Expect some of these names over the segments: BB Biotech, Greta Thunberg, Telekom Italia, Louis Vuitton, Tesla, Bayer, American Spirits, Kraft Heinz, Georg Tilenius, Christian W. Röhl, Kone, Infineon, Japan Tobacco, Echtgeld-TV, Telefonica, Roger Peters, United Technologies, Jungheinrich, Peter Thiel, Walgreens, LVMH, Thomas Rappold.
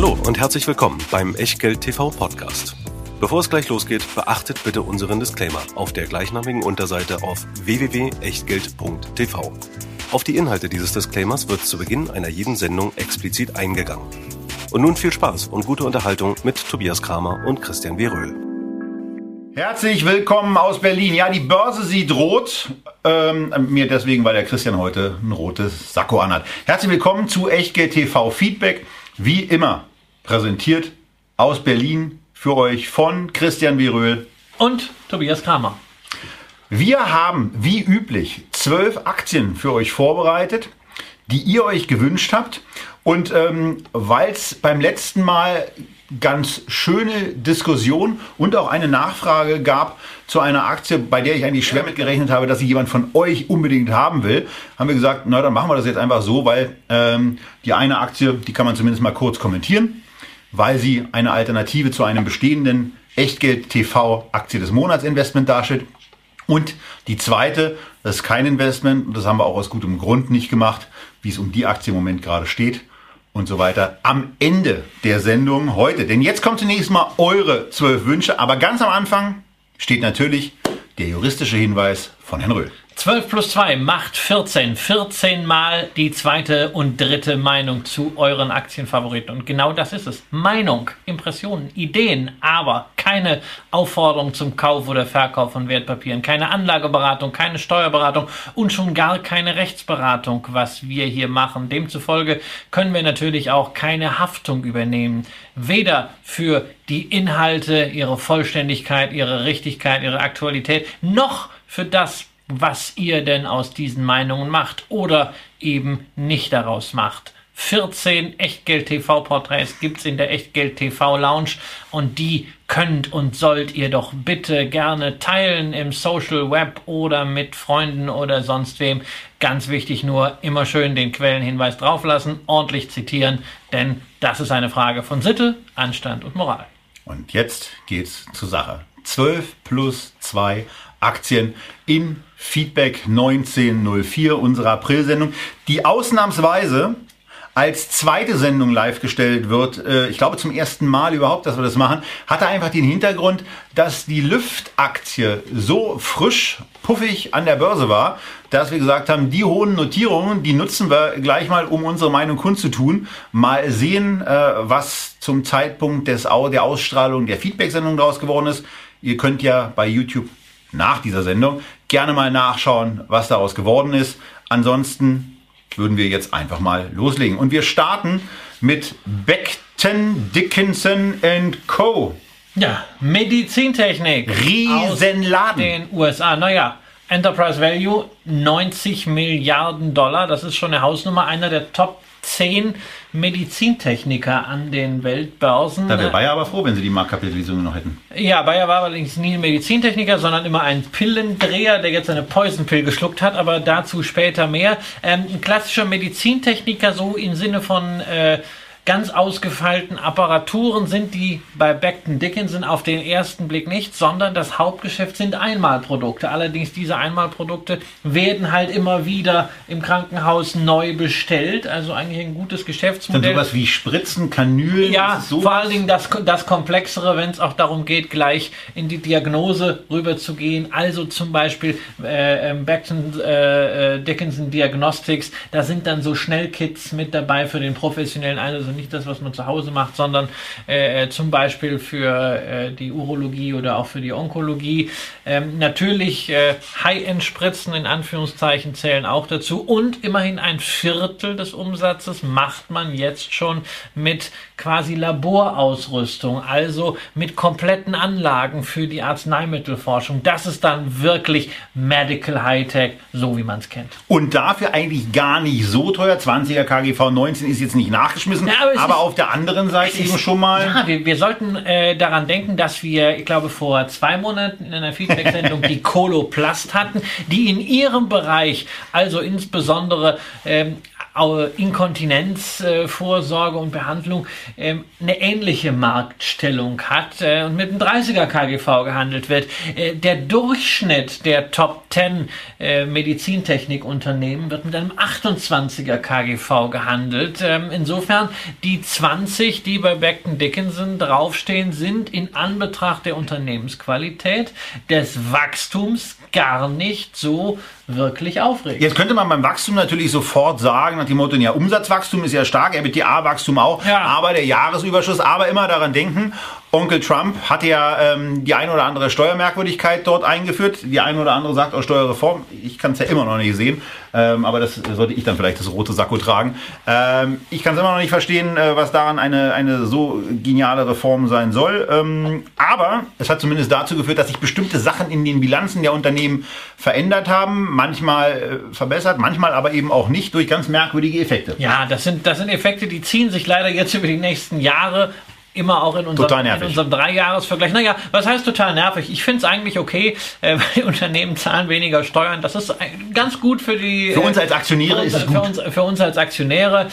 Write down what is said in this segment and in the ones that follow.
Hallo und herzlich willkommen beim Echtgeld-TV Podcast. Bevor es gleich losgeht, beachtet bitte unseren Disclaimer auf der gleichnamigen Unterseite auf www.echtgeld.tv. Auf die Inhalte dieses Disclaimers wird zu Beginn einer jeden Sendung explizit eingegangen. Und nun viel Spaß und gute Unterhaltung mit Tobias Kramer und Christian W. Röhl. Herzlich willkommen aus Berlin. Ja, die Börse sieht rot. Mir deswegen, weil der Christian heute ein rotes Sakko anhat. Herzlich willkommen zu Echtgeld TV Feedback. Wie immer präsentiert aus Berlin für euch von Christian W. Röhl und Tobias Kramer. Wir haben wie üblich 12 Aktien für euch vorbereitet, die ihr euch gewünscht habt. Und weil es beim letzten Mal ganz schöne Diskussion und auch eine Nachfrage gab zu einer Aktie, bei der ich eigentlich schwer mitgerechnet habe, dass sie jemand von euch unbedingt haben will, haben wir gesagt, na dann machen wir das jetzt einfach so, weil die eine Aktie, die kann man zumindest mal kurz kommentieren, weil sie eine Alternative zu einem bestehenden Echtgeld-TV-Aktie des Monats-Investment darstellt. Und die zweite, das ist kein Investment, und das haben wir auch aus gutem Grund nicht gemacht, wie es um die Aktie im Moment gerade steht. Und so weiter am Ende der Sendung heute. Denn jetzt kommt zunächst mal eure 12 Wünsche. Aber ganz am Anfang steht natürlich der juristische Hinweis von Herrn Röhl. 12 plus 2 macht 14. 14 mal die zweite und dritte Meinung zu euren Aktienfavoriten. Und genau das ist es. Meinung, Impressionen, Ideen, aber keine Aufforderung zum Kauf oder Verkauf von Wertpapieren, keine Anlageberatung, keine Steuerberatung und schon gar keine Rechtsberatung, was wir hier machen. Demzufolge können wir natürlich auch keine Haftung übernehmen. Weder für die Inhalte, ihre Vollständigkeit, ihre Richtigkeit, ihre Aktualität, noch für das, was ihr denn aus diesen Meinungen macht oder eben nicht daraus macht. 14 Echtgeld-TV-Porträts gibt's in der Echtgeld-TV-Lounge und die könnt und sollt ihr doch bitte gerne teilen im Social Web oder mit Freunden oder sonst wem. Ganz wichtig nur, immer schön den Quellenhinweis drauflassen, ordentlich zitieren, denn das ist eine Frage von Sitte, Anstand und Moral. Und jetzt geht's zur Sache. 12 plus 2 Aktien in Feedback 1904 unserer April-Sendung, die ausnahmsweise als zweite Sendung live gestellt wird. Ich glaube zum ersten Mal überhaupt, dass wir das machen, hatte einfach den Hintergrund, dass die Lüft-Aktie so frisch, puffig an der Börse war, dass wir gesagt haben, die hohen Notierungen, die nutzen wir gleich mal, um unsere Meinung kundzutun. Mal sehen, was zum Zeitpunkt der Ausstrahlung der Feedback-Sendung daraus geworden ist. Ihr könnt ja bei YouTube nach dieser Sendung gerne mal nachschauen, was daraus geworden ist. Ansonsten würden wir jetzt einfach mal loslegen. Und wir starten mit Becton Dickinson & Co. Ja, Medizintechnik. Riesenladen. Aus den USA. Naja, Enterprise Value $90 Milliarden. Das ist schon eine Hausnummer. Einer der Top 10 Medizintechniker an den Weltbörsen. Da wäre Bayer aber froh, wenn sie die Marktkapitalisierung noch hätten. Ja, Bayer war allerdings nie ein Medizintechniker, sondern immer ein Pillendreher, der jetzt eine Poison-Pill geschluckt hat, aber dazu später mehr. Ein klassischer Medizintechniker, so im Sinne von ganz ausgefeilten Apparaturen, sind die bei Becton Dickinson auf den ersten Blick nicht, sondern das Hauptgeschäft sind Einmalprodukte. Allerdings diese Einmalprodukte werden halt immer wieder im Krankenhaus neu bestellt. Also eigentlich ein gutes Geschäftsmodell. Dann sowas wie Spritzen, Kanülen. Ja, vor allen Dingen das Komplexere, wenn es auch darum geht, gleich in die Diagnose rüberzugehen. Also zum Beispiel Becton Dickinson Diagnostics. Da sind dann so Schnellkits mit dabei für den professionellen Einsatz. Also nicht das, was man zu Hause macht, sondern zum Beispiel für die Urologie oder auch für die Onkologie. Natürlich High-End-Spritzen in Anführungszeichen zählen auch dazu. Und immerhin ein Viertel des Umsatzes macht man jetzt schon mit quasi Laborausrüstung, also mit kompletten Anlagen für die Arzneimittelforschung. Das ist dann wirklich Medical Hightech, so wie man es kennt. Und dafür eigentlich gar nicht so teuer. 20er KGV 19 ist jetzt nicht nachgeschmissen. Ja, aber auf der anderen Seite eben schon mal... Ja, wir sollten daran denken, dass wir, ich glaube, vor 2 Monaten in einer Feedback-Sendung die Coloplast hatten, die in ihrem Bereich, also insbesondere Inkontinenzvorsorge und Behandlung eine ähnliche Marktstellung hat und mit einem 30er KGV gehandelt wird. Der Durchschnitt der Top 10 Medizintechnikunternehmen wird mit einem 28er KGV gehandelt. Insofern die 20, die bei Becton Dickinson draufstehen, sind in Anbetracht der Unternehmensqualität des Wachstums gar nicht so wirklich aufregend. Jetzt könnte man beim Wachstum natürlich sofort sagen, nach dem Motto, ja, Umsatzwachstum ist ja stark, EBITDA-Wachstum auch, ja, aber der Jahresüberschuss, aber immer daran denken, Onkel Trump hat ja die ein oder andere Steuermerkwürdigkeit dort eingeführt. Die ein oder andere sagt auch Steuerreform. Ich kann es ja immer noch nicht sehen, aber das sollte ich dann vielleicht das rote Sakko tragen. Ich kann es immer noch nicht verstehen, was daran eine so geniale Reform sein soll. Aber es hat zumindest dazu geführt, dass sich bestimmte Sachen in den Bilanzen der Unternehmen verändert haben. Manchmal verbessert, manchmal aber eben auch nicht, durch ganz merkwürdige Effekte. Ja, das sind Effekte, die ziehen sich leider jetzt über die nächsten Jahre immer auch in unserem Dreijahresvergleich. Naja, was heißt total nervig? Ich finde es eigentlich okay, weil die Unternehmen zahlen weniger Steuern. Das ist ganz gut für die... Für uns als Aktionäre ist es gut. Für uns als Aktionäre.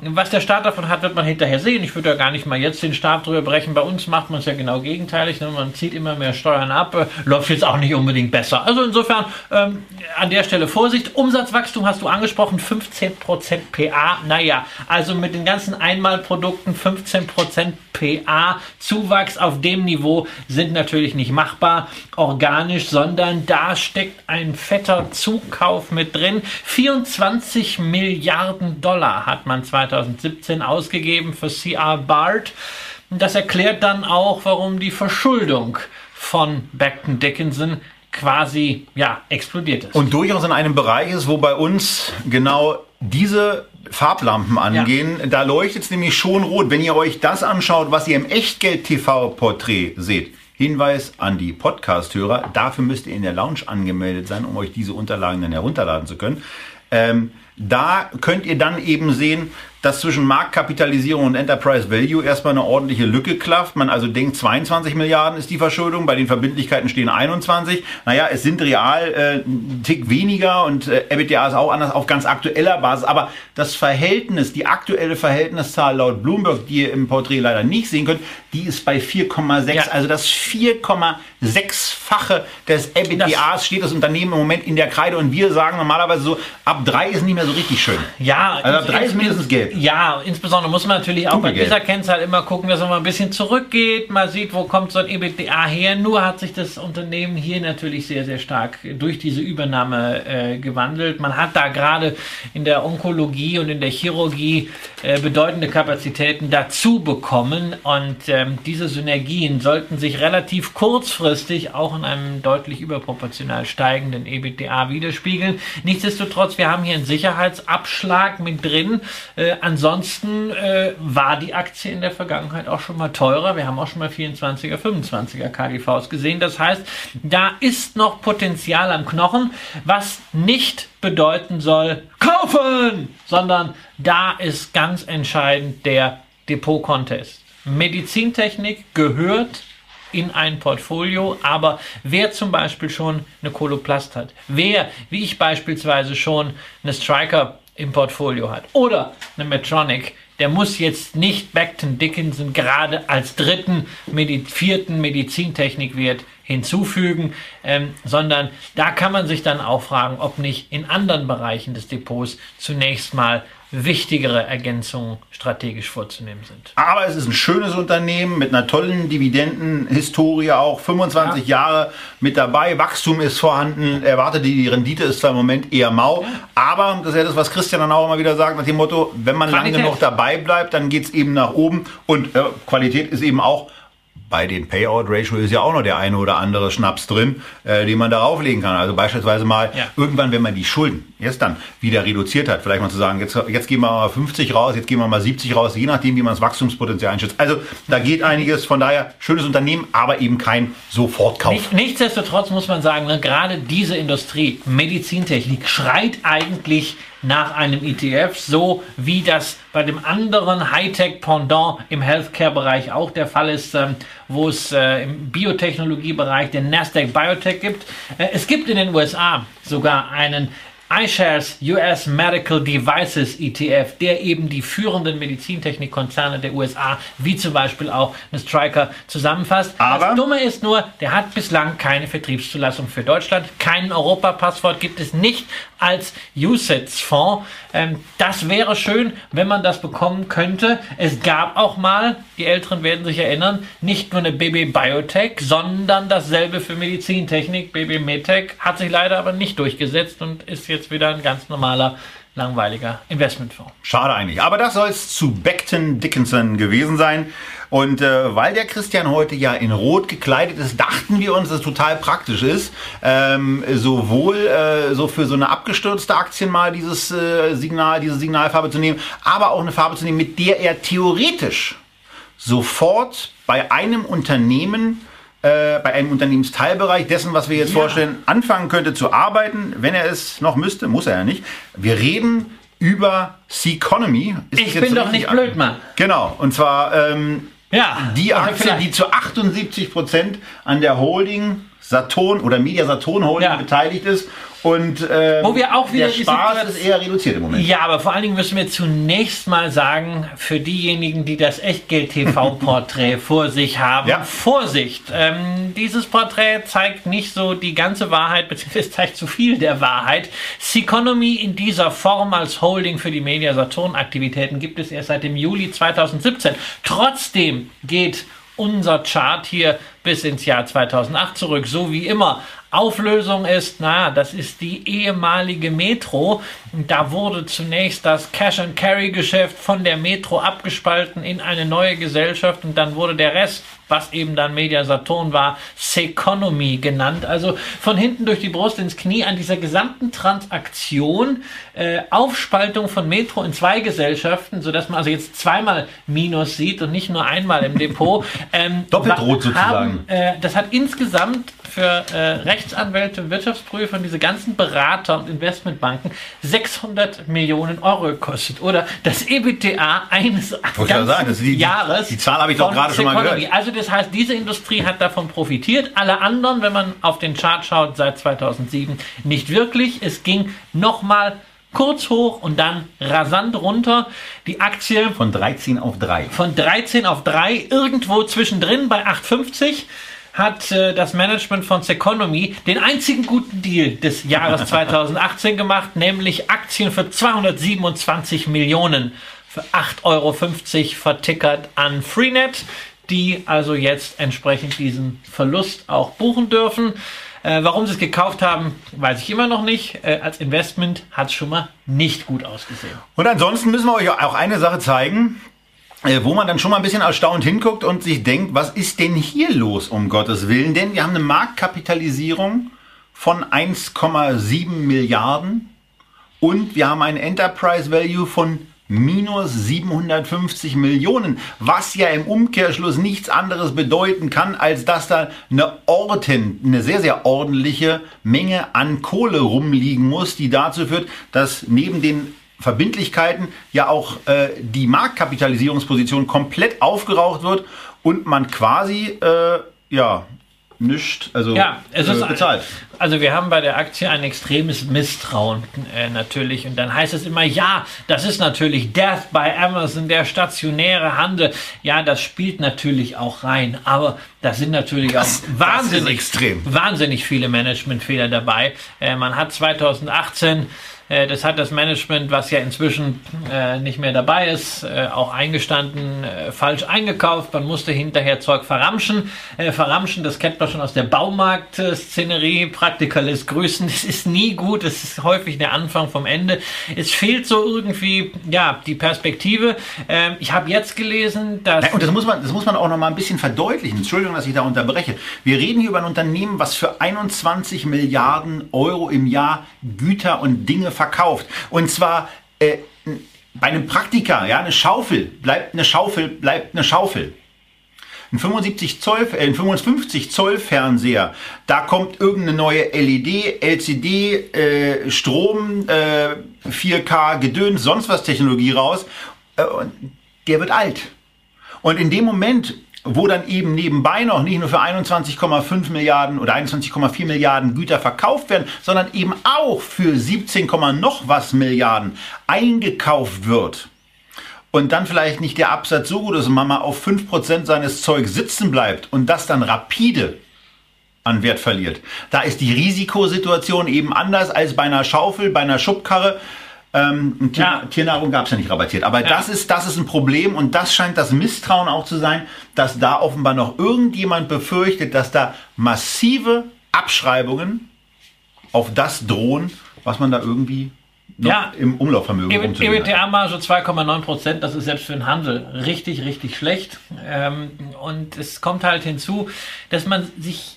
Was der Staat davon hat, wird man hinterher sehen. Ich würde ja gar nicht mal jetzt den Staat drüber brechen. Bei uns macht man es ja genau gegenteilig. Ne? Man zieht immer mehr Steuern ab. Läuft jetzt auch nicht unbedingt besser. Also insofern an der Stelle Vorsicht. Umsatzwachstum hast du angesprochen. 15% PA. Naja, also mit den ganzen Einmalprodukten 15% PA-Zuwachs auf dem Niveau sind natürlich nicht machbar, organisch, sondern da steckt ein fetter Zukauf mit drin. 24 Milliarden Dollar hat man 2017 ausgegeben für C.R. Bard. Das erklärt dann auch, warum die Verschuldung von Becton Dickinson quasi, ja, explodiert ist. Und durchaus in einem Bereich ist, wo bei uns genau diese Farblampen angehen, ja, da leuchtet es nämlich schon rot. Wenn ihr euch das anschaut, was ihr im Echtgeld-TV-Porträt seht, Hinweis an die Podcast-Hörer, dafür müsst ihr in der Lounge angemeldet sein, um euch diese Unterlagen dann herunterladen zu können. Da könnt ihr dann eben sehen, dass zwischen Marktkapitalisierung und Enterprise Value erstmal eine ordentliche Lücke klafft. Man also denkt, 22 Milliarden ist die Verschuldung, bei den Verbindlichkeiten stehen 21. Naja, es sind real ein Tick weniger und EBITDA ist auch anders auf ganz aktueller Basis. Aber das Verhältnis, die aktuelle Verhältniszahl laut Bloomberg, die ihr im Porträt leider nicht sehen könnt, die ist bei 4,6. Ja. Also das 4,6-fache des EBITDAs steht das Unternehmen im Moment in der Kreide. Und wir sagen normalerweise so, ab 3 ist nicht mehr so richtig schön. Ja, also ab 3 ist mindestens gelb. Ja, insbesondere muss man natürlich auch bei dieser Kennzahl immer gucken, dass man mal ein bisschen zurückgeht, mal sieht, wo kommt so ein EBITDA her. Nur hat sich das Unternehmen hier natürlich sehr, sehr stark durch diese Übernahme gewandelt. Man hat da gerade in der Onkologie und in der Chirurgie bedeutende Kapazitäten dazu bekommen und diese Synergien sollten sich relativ kurzfristig auch in einem deutlich überproportional steigenden EBITDA widerspiegeln. Nichtsdestotrotz, wir haben hier einen Sicherheitsabschlag mit drin. Ansonsten war die Aktie in der Vergangenheit auch schon mal teurer. Wir haben auch schon mal 24er, 25er KGVs gesehen. Das heißt, da ist noch Potenzial am Knochen, was nicht bedeuten soll, kaufen, sondern da ist ganz entscheidend der Depot-Contest. Medizintechnik gehört in ein Portfolio, aber wer zum Beispiel schon eine Coloplast hat, wer, wie ich beispielsweise, schon eine Striker im Portfolio hat oder eine Medtronic, der muss jetzt nicht Becton Dickinson gerade als vierten Medizintechnikwert hinzufügen, sondern da kann man sich dann auch fragen, ob nicht in anderen Bereichen des Depots zunächst mal wichtigere Ergänzungen strategisch vorzunehmen sind. Aber es ist ein schönes Unternehmen mit einer tollen Dividendenhistorie, auch 25 Jahre mit dabei, Wachstum ist vorhanden, erwartet die Rendite ist zwar im Moment eher mau, aber das ist ja das, was Christian dann auch immer wieder sagt, nach dem Motto, wenn man Qualität lange genug dabei bleibt, dann geht es eben nach oben und Qualität ist eben auch, bei den Payout-Ratio ist ja auch noch der eine oder andere Schnaps drin, den man darauf legen kann. Also beispielsweise mal irgendwann, wenn man die Schulden erst dann wieder reduziert hat, vielleicht mal zu sagen, jetzt gehen wir mal 50 raus, jetzt gehen wir mal 70 raus, je nachdem, wie man das Wachstumspotenzial einschätzt. Also da geht einiges, von daher schönes Unternehmen, aber eben kein Sofortkauf. Nichtsdestotrotz muss man sagen, ne, gerade diese Industrie, Medizintechnik, schreit eigentlich nach einem ETF, so wie das bei dem anderen Hightech-Pendant im Healthcare-Bereich auch der Fall ist, wo es im Biotechnologiebereich den Nasdaq Biotech gibt. Es gibt in den USA sogar einen iShares US Medical Devices ETF, der eben die führenden Medizintechnikkonzerne der USA, wie zum Beispiel auch eine Stryker, zusammenfasst. Aber das Dumme ist nur, der hat bislang keine Vertriebszulassung für Deutschland, keinen Europapasswort gibt es nicht als UCITS-Fonds. Das wäre schön, wenn man das bekommen könnte. Es gab auch mal, die Älteren werden sich erinnern, nicht nur eine BB Biotech, sondern dasselbe für Medizintechnik, BB Medtech, hat sich leider aber nicht durchgesetzt und ist jetzt wieder ein ganz normaler, langweiliger Investmentfonds. Schade eigentlich. Aber das soll es zu Becton Dickinson gewesen sein. Und weil der Christian heute ja in Rot gekleidet ist, dachten wir uns, dass es total praktisch ist, sowohl so für so eine abgestürzte Aktien mal dieses Signal, diese Signalfarbe zu nehmen, aber auch eine Farbe zu nehmen, mit der er theoretisch sofort bei einem Unternehmen, bei einem Unternehmensteilbereich dessen, was wir jetzt vorstellen, anfangen könnte zu arbeiten, wenn er es noch müsste. Muss er ja nicht. Wir reden über Ceconomy. Ich bin doch nicht blöd, Mann. Genau. Und zwar die Aktie, die zu 78% an der Holding Saturn oder Media Saturn Holding beteiligt ist. Und wo wir auch wieder der Spaß ist eher reduziert im Moment. Ja, aber vor allen Dingen müssen wir zunächst mal sagen, für diejenigen, die das Echtgeld-TV-Porträt vor sich haben, Vorsicht! Dieses Porträt zeigt nicht so die ganze Wahrheit, beziehungsweise zeigt zu viel der Wahrheit. Ceconomy in dieser Form als Holding für die Media Saturn-Aktivitäten gibt es erst seit dem Juli 2017. Trotzdem geht unser Chart hier bis ins Jahr 2008 zurück, so wie immer. Auflösung ist, das ist die ehemalige Metro. Da wurde zunächst das Cash-and-Carry-Geschäft von der Metro abgespalten in eine neue Gesellschaft und dann wurde der Rest, was eben dann Media Saturn war, Ceconomy genannt. Also von hinten durch die Brust ins Knie an dieser gesamten Transaktion, Aufspaltung von Metro in zwei Gesellschaften, sodass man also jetzt zweimal Minus sieht und nicht nur einmal im Depot. Doppelt rot sozusagen. Das hat insgesamt für Rechtsanwälte, Wirtschaftsprüfer und diese ganzen Berater und Investmentbanken 600 Millionen Euro gekostet. Oder das EBITDA eines Jahres. Die Zahl habe ich doch gerade schon mal gehört. Also das heißt, diese Industrie hat davon profitiert. Alle anderen, wenn man auf den Chart schaut, seit 2007 nicht wirklich. Es ging nochmal kurz hoch und dann rasant runter. Die Aktie von 13 auf 3. Von 13 auf 3, irgendwo zwischendrin bei 8,50 hat das Management von Ceconomy den einzigen guten Deal des Jahres 2018 gemacht, nämlich Aktien für 227 Millionen für 8,50 Euro vertickert an Freenet, die also jetzt entsprechend diesen Verlust auch buchen dürfen. Warum sie es gekauft haben, weiß ich immer noch nicht. Als Investment hat es schon mal nicht gut ausgesehen. Und ansonsten müssen wir euch auch eine Sache zeigen, wo man dann schon mal ein bisschen erstaunt hinguckt und sich denkt, was ist denn hier los, um Gottes Willen? Denn wir haben eine Marktkapitalisierung von 1,7 Milliarden und wir haben ein Enterprise Value von minus 750 Millionen, was ja im Umkehrschluss nichts anderes bedeuten kann, als dass da eine sehr, sehr ordentliche Menge an Kohle rumliegen muss, die dazu führt, dass neben den Verbindlichkeiten ja auch die Marktkapitalisierungsposition komplett aufgeraucht wird und man quasi es ist bezahlt. Also wir haben bei der Aktie ein extremes Misstrauen natürlich und dann heißt es immer, das ist natürlich Death by Amazon, der stationäre Handel. Ja, das spielt natürlich auch rein, aber das sind natürlich auch wahnsinnig viele Managementfehler dabei. Man hat 2018, das hat das Management, was ja inzwischen nicht mehr dabei ist, auch eingestanden, falsch eingekauft. Man musste hinterher Zeug verramschen. Verramschen, das kennt man schon aus der Baumarkt-Szenerie. Praktiker lässt grüßen. Das ist nie gut. Das ist häufig der Anfang vom Ende. Es fehlt so irgendwie, die Perspektive. Ich habe jetzt gelesen, dass... Und das muss man auch noch mal ein bisschen verdeutlichen. Entschuldigung, dass ich da unterbreche. Wir reden hier über ein Unternehmen, was für 21 Milliarden Euro im Jahr Güter und Dinge verkauft. Und zwar bei einem Praktiker, eine Schaufel, bleibt eine Schaufel. Ein 55 Zoll Fernseher, da kommt irgendeine neue LED, LCD, Strom, 4K, Gedöns, sonst was Technologie raus. Der wird alt. Und in dem Moment wo dann eben nebenbei noch nicht nur für 21,5 Milliarden oder 21,4 Milliarden Güter verkauft werden, sondern eben auch für 17, noch was Milliarden eingekauft wird. Und dann vielleicht nicht der Absatz so gut ist und man mal auf 5% seines Zeugs sitzen bleibt und das dann rapide an Wert verliert. Da ist die Risikosituation eben anders als bei einer Schaufel, bei einer Schubkarre. Tiernahrung gab es ja nicht rabattiert. Aber das ist ein Problem und das scheint das Misstrauen auch zu sein, dass da offenbar noch irgendjemand befürchtet, dass da massive Abschreibungen auf das drohen, was man da irgendwie im Umlaufvermögen rumzugehen hat. EBITDA-Marge 2,9%, das ist selbst für den Handel richtig, richtig schlecht. Und es kommt halt hinzu, dass man sich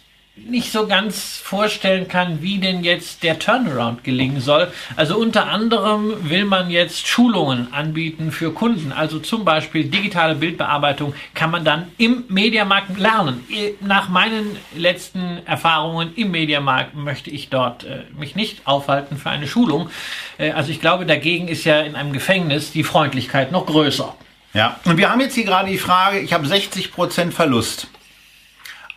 nicht so ganz vorstellen kann, wie denn jetzt der Turnaround gelingen soll. Also unter anderem will man jetzt Schulungen anbieten für Kunden. Also zum Beispiel digitale Bildbearbeitung kann man dann im Mediamarkt lernen. Nach meinen letzten Erfahrungen im Mediamarkt möchte ich dort mich nicht aufhalten für eine Schulung. Also ich glaube, dagegen ist ja in einem Gefängnis die Freundlichkeit noch größer. Ja, und wir haben jetzt hier gerade die Frage, ich habe 60% Verlust.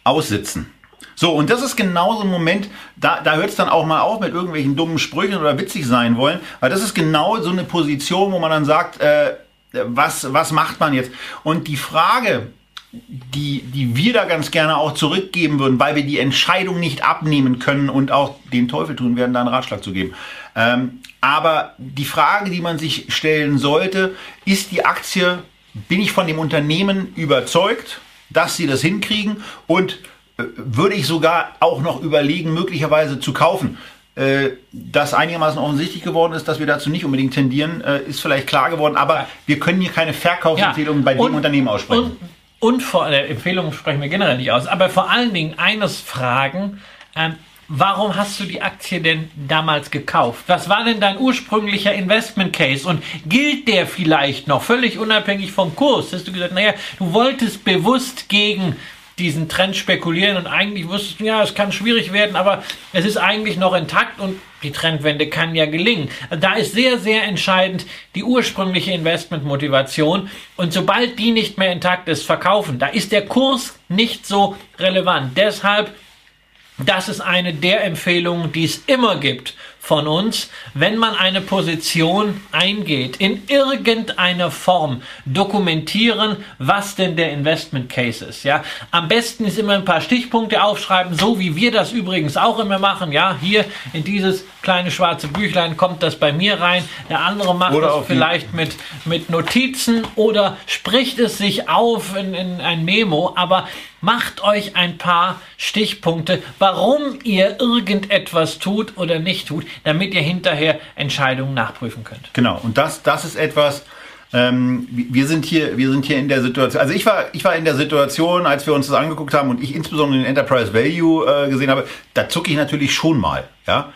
Aussitzen. So, und das ist genau so ein Moment, da hört es dann auch mal auf mit irgendwelchen dummen Sprüchen oder witzig sein wollen, weil das ist genau so eine Position, wo man dann sagt, was macht man jetzt? Und die Frage, die wir da ganz gerne auch zurückgeben würden, weil wir die Entscheidung nicht abnehmen können und auch den Teufel tun werden, da einen Ratschlag zu geben. Aber die Frage, die man sich stellen sollte, ist die Aktie, bin ich von dem Unternehmen überzeugt, dass sie das hinkriegen und würde ich sogar auch noch überlegen, möglicherweise zu kaufen. Dass einigermaßen offensichtlich geworden ist, dass wir dazu nicht unbedingt tendieren, ist vielleicht klar geworden, aber wir können hier keine Verkaufsempfehlungen bei dem Unternehmen aussprechen. Und vor Empfehlungen sprechen wir generell nicht aus, aber vor allen Dingen eines fragen, warum hast du die Aktie denn damals gekauft? Was war denn dein ursprünglicher Investment Case? Und gilt der vielleicht noch völlig unabhängig vom Kurs? Hast du gesagt, naja, du wolltest bewusst gegen diesen Trend spekulieren und eigentlich wusstest du, ja, es kann schwierig werden, aber es ist eigentlich noch intakt und die Trendwende kann ja gelingen. Da ist sehr, sehr entscheidend die ursprüngliche Investmentmotivation und sobald die nicht mehr intakt ist, verkaufen. Da ist der Kurs nicht so relevant. Deshalb, das ist eine der Empfehlungen, die es immer gibt von uns, wenn man eine Position eingeht, in irgendeiner Form dokumentieren, was denn der Investment Case ist. Ja, am besten ist immer ein paar Stichpunkte aufschreiben, so wie wir das übrigens auch immer machen. Ja, hier in dieses kleine schwarze Büchlein kommt das bei mir rein. Der andere macht es vielleicht mit Notizen oder spricht es sich auf in ein Memo, aber macht euch ein paar Stichpunkte, warum ihr irgendetwas tut oder nicht tut, damit ihr hinterher Entscheidungen nachprüfen könnt. Genau, und das ist etwas, wir sind hier in der Situation, also ich war in der Situation, als wir uns das angeguckt haben und ich insbesondere den Enterprise Value gesehen habe, da zucke ich natürlich schon mal. Ja?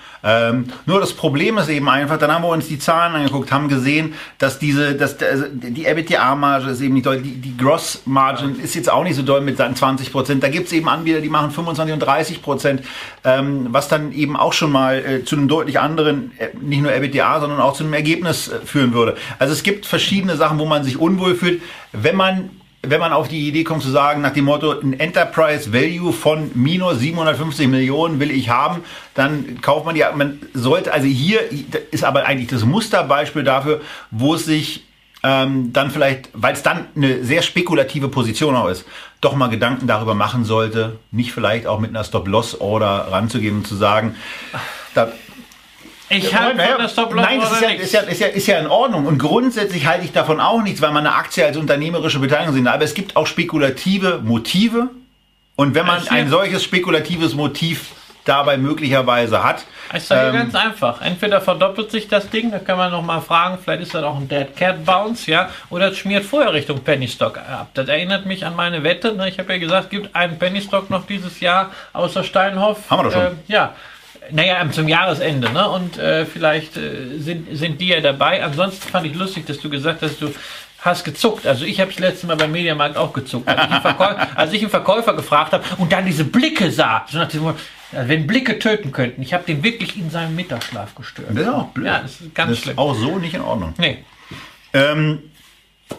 Nur das Problem ist eben einfach, dann haben wir uns die Zahlen angeguckt, haben gesehen, dass die EBITDA-Marge ist eben nicht doll, die Gross-Margin ist jetzt auch nicht so doll mit seinen 20%, da gibt es eben Anbieter, die machen 25 und 30%, was dann eben auch schon mal zu einem deutlich anderen, nicht nur EBITDA, sondern auch zu einem Ergebnis führen würde. Also es gibt verschiedene Sachen, wo man sich unwohl fühlt, wenn man auf die Idee kommt zu sagen, nach dem Motto, ein Enterprise Value von minus 750 Millionen will ich haben, dann kauft man die. Man sollte, also hier ist aber eigentlich das Musterbeispiel dafür, wo es sich dann vielleicht, weil es dann eine sehr spekulative Position auch ist, doch mal Gedanken darüber machen sollte, nicht vielleicht auch mit einer Stop-Loss-Order ranzugehen und zu sagen, ich halte von der Stop-Loss Order nichts. Nein, ist ja in Ordnung. Und grundsätzlich halte ich davon auch nichts, weil man eine Aktie als unternehmerische Beteiligung sieht. Aber es gibt auch spekulative Motive. Und wenn man ein solches spekulatives Motiv dabei möglicherweise hat. Ich sage ganz einfach, entweder verdoppelt sich das Ding, da kann man nochmal fragen, vielleicht ist das auch ein Dead Cat Bounce, ja, oder es schmiert vorher Richtung Penny Stock ab. Das erinnert mich an meine Wette, ne? Ich habe ja gesagt, es gibt einen Penny Stock noch dieses Jahr, außer Steinhoff. Haben wir doch schon. Naja, zum Jahresende, ne? Und vielleicht sind die ja dabei. Ansonsten fand ich lustig, dass du gesagt hast, du hast gezuckt. Also ich habe das letzte Mal beim Mediamarkt auch gezuckt. Als ich einen Verkäufer gefragt habe und dann diese Blicke sah, so nach diesem, wenn Blicke töten könnten, ich habe den wirklich in seinem Mittagsschlaf gestört. Das ist auch blöd. Ja, das ist ganz schlimm. Auch so nicht in Ordnung. Nee.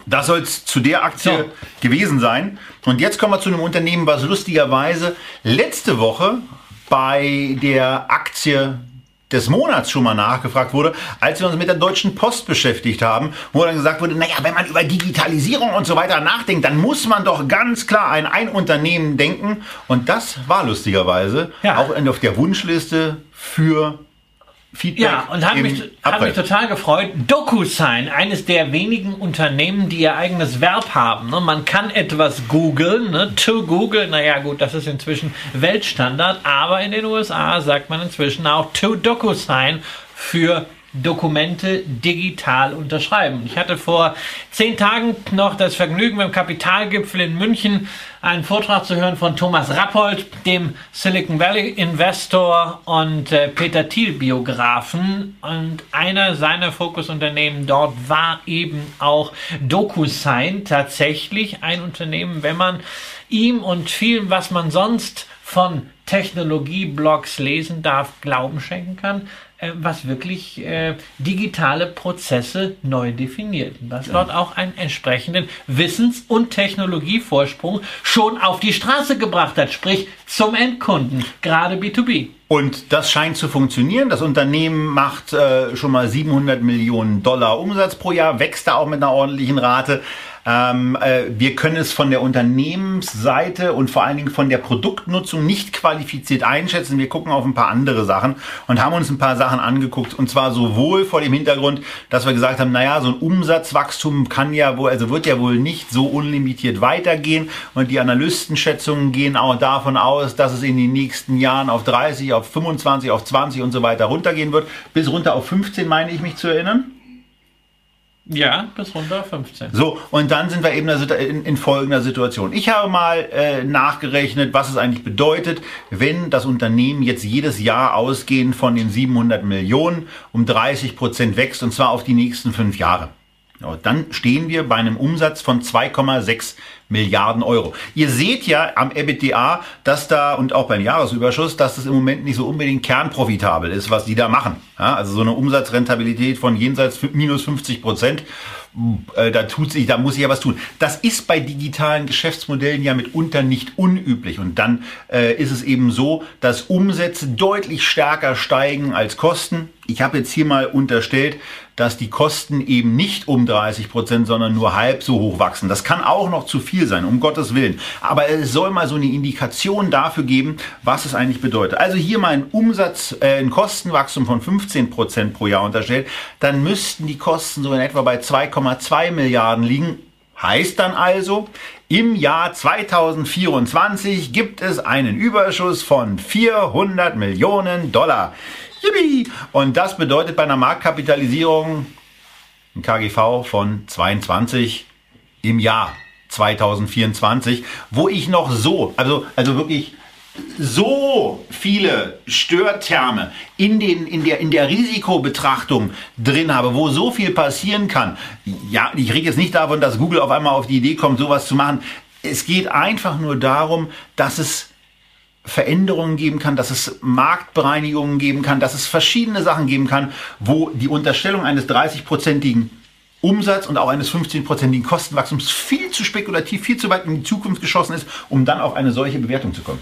Das soll es zu der Aktie gewesen sein. Und jetzt kommen wir zu einem Unternehmen, was lustigerweise letzte Woche bei der Aktie des Monats schon mal nachgefragt wurde, als wir uns mit der Deutschen Post beschäftigt haben, wo dann gesagt wurde, naja, wenn man über Digitalisierung und so weiter nachdenkt, dann muss man doch ganz klar an ein Unternehmen denken. Und das war lustigerweise auch auf der Wunschliste für Feedback. Ja, und hat mich total gefreut. DocuSign, eines der wenigen Unternehmen, die ihr eigenes Verb haben. Ne? Man kann etwas googeln, ne? To Google, naja gut, das ist inzwischen Weltstandard, aber in den USA sagt man inzwischen auch To DocuSign für Dokumente digital unterschreiben. Ich hatte vor 10 Tagen noch das Vergnügen, beim Kapitalgipfel in München einen Vortrag zu hören von Thomas Rappold, dem Silicon Valley Investor und Peter Thiel Biografen, und einer seiner Fokusunternehmen dort war eben auch DocuSign, tatsächlich ein Unternehmen, wenn man ihm und vielem, was man sonst von Technologie-Blogs lesen darf, Glauben schenken kann, was wirklich digitale Prozesse neu definiert. Was dort auch einen entsprechenden Wissens- und Technologievorsprung schon auf die Straße gebracht hat, sprich zum Endkunden, gerade B2B. Und das scheint zu funktionieren. Das Unternehmen macht schon mal $700 Millionen Umsatz pro Jahr, wächst da auch mit einer ordentlichen Rate. Wir können es von der Unternehmensseite und vor allen Dingen von der Produktnutzung nicht qualifiziert einschätzen. Wir gucken auf ein paar andere Sachen und haben uns ein paar Sachen angeguckt. Und zwar sowohl vor dem Hintergrund, dass wir gesagt haben, naja, so ein Umsatzwachstum kann ja wohl, also wird ja wohl nicht so unlimitiert weitergehen. Und die Analystenschätzungen gehen auch davon aus, dass es in den nächsten Jahren auf 30, auf 25, auf 20 und so weiter runtergehen wird. Bis runter auf 15, meine ich mich zu erinnern. Ja, bis runter 15. So, und dann sind wir eben in folgender Situation. Ich habe mal nachgerechnet, was es eigentlich bedeutet, wenn das Unternehmen jetzt jedes Jahr ausgehend von den 700 Millionen um 30% wächst, und zwar auf die nächsten 5 Jahre. Ja, dann stehen wir bei einem Umsatz von 2,6 Milliarden Euro. Ihr seht ja am EBITDA, dass da, und auch beim Jahresüberschuss, dass das im Moment nicht so unbedingt kernprofitabel ist, was die da machen. Ja, also so eine Umsatzrentabilität von jenseits minus -50%, da muss ich ja was tun. Das ist bei digitalen Geschäftsmodellen ja mitunter nicht unüblich. Und dann ist es eben so, dass Umsätze deutlich stärker steigen als Kosten. Ich habe jetzt hier mal unterstellt, dass die Kosten eben nicht um 30%, sondern nur halb so hoch wachsen. Das kann auch noch zu viel sein, um Gottes Willen. Aber es soll mal so eine Indikation dafür geben, was es eigentlich bedeutet. Also hier mal ein ein Kostenwachstum von 15% pro Jahr unterstellt, dann müssten die Kosten so in etwa bei 2,2 Milliarden liegen. Heißt dann also, im Jahr 2024 gibt es einen Überschuss von $400 Millionen. Yippie! Und das bedeutet bei einer Marktkapitalisierung ein KGV von 22 im Jahr 2024, wo ich noch also wirklich so viele Störterme in der Risikobetrachtung drin habe, wo so viel passieren kann. Ja, ich rede jetzt nicht davon, dass Google auf einmal auf die Idee kommt, sowas zu machen. Es geht einfach nur darum, dass es Veränderungen geben kann, dass es Marktbereinigungen geben kann, dass es verschiedene Sachen geben kann, wo die Unterstellung eines 30%igen Umsatz und auch eines 15%igen Kostenwachstums viel zu spekulativ, viel zu weit in die Zukunft geschossen ist, um dann auf eine solche Bewertung zu kommen.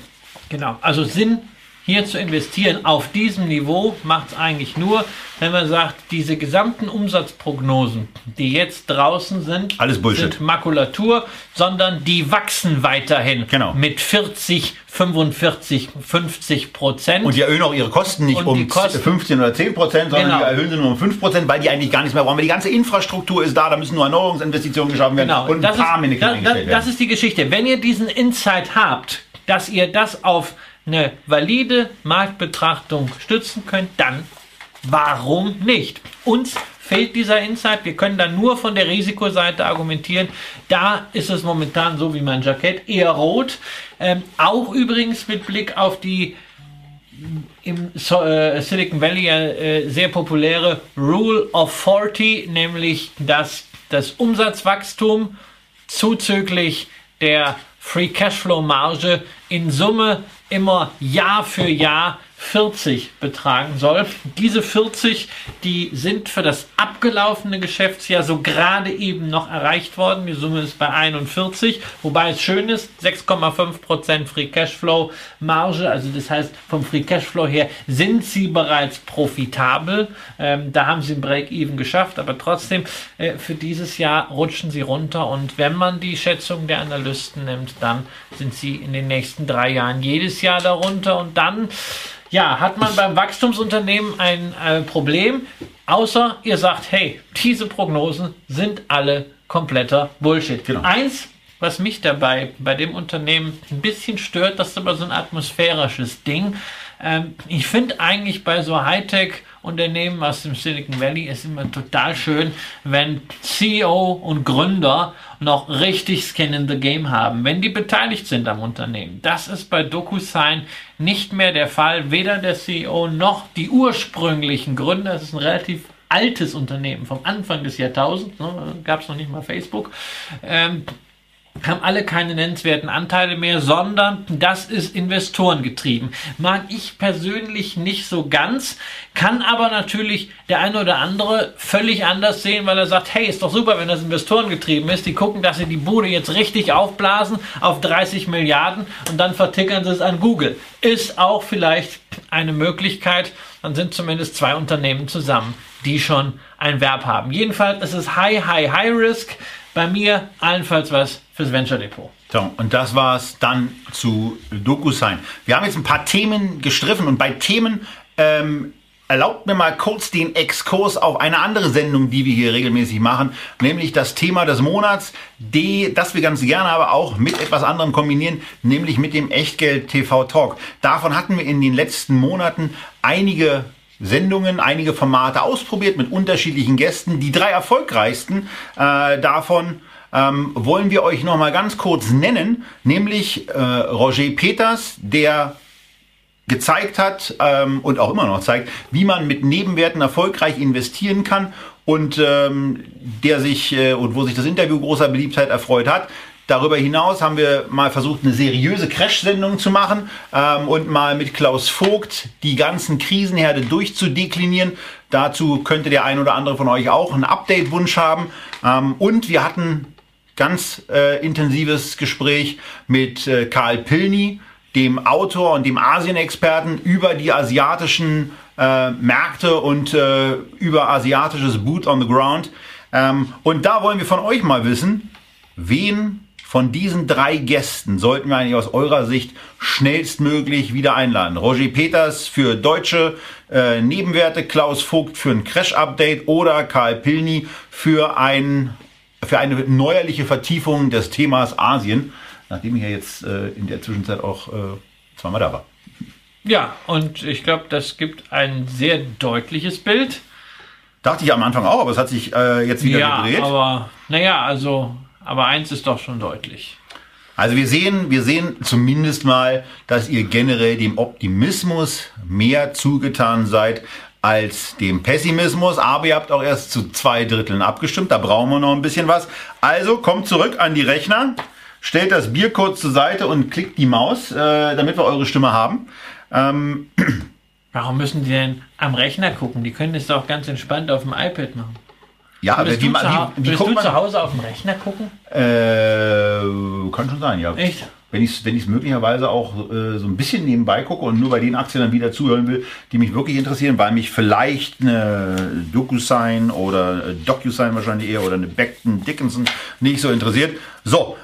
Genau, also Sinn hier zu investieren auf diesem Niveau macht es eigentlich nur, wenn man sagt, diese gesamten Umsatzprognosen, die jetzt draußen sind, alles Bullshit, sind Makulatur, sondern die wachsen weiterhin mit 40, 45, 50%. Und die erhöhen auch ihre Kosten nicht um 15 oder 10%, sondern die erhöhen sie nur um 5%, weil die eigentlich gar nichts mehr brauchen. Weil die ganze Infrastruktur ist da, da müssen nur Erneuerungsinvestitionen geschaffen werden und ein paar Minuten werden. Das ist die Geschichte. Wenn ihr diesen Insight habt, dass ihr das auf eine valide Marktbetrachtung stützen könnt, dann warum nicht? Uns fehlt dieser Insight, wir können dann nur von der Risikoseite argumentieren, da ist es momentan so wie mein Jackett, eher rot, auch übrigens mit Blick auf die im Silicon Valley sehr populäre Rule of 40, nämlich dass das Umsatzwachstum zuzüglich der Free Cashflow Marge in Summe immer Jahr für Jahr 40 betragen soll. Diese 40, die sind für das abgelaufene Geschäftsjahr so gerade eben noch erreicht worden. Die Summe ist bei 41, wobei es schön ist, 6,5% Free Cashflow Marge, also das heißt vom Free Cashflow her sind sie bereits profitabel. Da haben sie ein Break-Even geschafft, aber trotzdem für dieses Jahr rutschen sie runter und wenn man die Schätzung der Analysten nimmt, dann sind sie in den nächsten 3 Jahren jedes Jahr darunter und dann ja, hat man beim Wachstumsunternehmen ein Problem, außer ihr sagt, hey, diese Prognosen sind alle kompletter Bullshit. Genau. Eins, was mich dabei bei dem Unternehmen ein bisschen stört, das ist aber so ein atmosphärisches Ding. Ich finde eigentlich bei so Hightech-Unternehmen aus dem Silicon Valley ist immer total schön, wenn CEO und Gründer noch richtig Skin in the Game haben, wenn die beteiligt sind am Unternehmen. Das ist bei DocuSign nicht mehr der Fall, weder der CEO noch die ursprünglichen Gründer. Es ist ein relativ altes Unternehmen vom Anfang des Jahrtausends, ne? Gab es noch nicht mal Facebook. Haben alle keine nennenswerten Anteile mehr, sondern das ist investorengetrieben. Mag ich persönlich nicht so ganz, kann aber natürlich der eine oder andere völlig anders sehen, weil er sagt, hey, ist doch super, wenn das investorengetrieben ist, die gucken, dass sie die Bude jetzt richtig aufblasen auf 30 Milliarden und dann vertickern sie es an Google. Ist auch vielleicht eine Möglichkeit, dann sind zumindest 2 Unternehmen zusammen, die schon ein Verb haben. Jedenfalls ist es High, High, High Risk. Bei mir allenfalls was fürs Venture Depot. So, und das war's dann zu DocuSign. Wir haben jetzt ein paar Themen gestriffen und bei Themen erlaubt mir mal kurz den Exkurs auf eine andere Sendung, die wir hier regelmäßig machen, nämlich das Thema des Monats, das wir ganz gerne aber auch mit etwas anderem kombinieren, nämlich mit dem Echtgeld-TV-Talk. Davon hatten wir in den letzten Monaten einige Sendungen, einige Formate ausprobiert mit unterschiedlichen Gästen. Die 3 erfolgreichsten davon wollen wir euch noch mal ganz kurz nennen, nämlich Roger Peters, der gezeigt hat und auch immer noch zeigt, wie man mit Nebenwerten erfolgreich investieren kann und wo sich das Interview großer Beliebtheit erfreut hat. Darüber hinaus haben wir mal versucht, eine seriöse Crash-Sendung zu machen und mal mit Klaus Vogt die ganzen Krisenherde durchzudeklinieren. Dazu könnte der ein oder andere von euch auch einen Update-Wunsch haben. Und wir hatten ganz intensives Gespräch mit Karl Pilny, dem Autor und dem Asien-Experten, über die asiatischen Märkte und über asiatisches Boot on the Ground. Und da wollen wir von euch mal wissen, wen von diesen 3 Gästen sollten wir eigentlich aus eurer Sicht schnellstmöglich wieder einladen? Roger Peters für deutsche Nebenwerte, Klaus Vogt für ein Crash-Update oder Karl Pilny für eine neuerliche Vertiefung des Themas Asien, nachdem ich ja jetzt in der Zwischenzeit auch zweimal da war. Ja, und ich glaube, das gibt ein sehr deutliches Bild. Dachte ich am Anfang auch, aber es hat sich jetzt wieder gedreht. Ja, aber naja, also... Aber eins ist doch schon deutlich. Also wir sehen zumindest mal, dass ihr generell dem Optimismus mehr zugetan seid als dem Pessimismus. Aber ihr habt auch erst zu 2 Dritteln abgestimmt. Da brauchen wir noch ein bisschen was. Also kommt zurück an die Rechner, stellt das Bier kurz zur Seite und klickt die Maus, damit wir eure Stimme haben. Warum müssen die denn am Rechner gucken? Die können das doch ganz entspannt auf dem iPad machen. Ja, aber willst du zu Hause auf dem Rechner gucken? Kann schon sein, ja. Echt? Wenn ich es möglicherweise auch so ein bisschen nebenbei gucke und nur bei den Aktien dann wieder zuhören will, die mich wirklich interessieren, weil mich vielleicht eine DocuSign wahrscheinlich eher oder eine Becton Dickinson nicht so interessiert. So,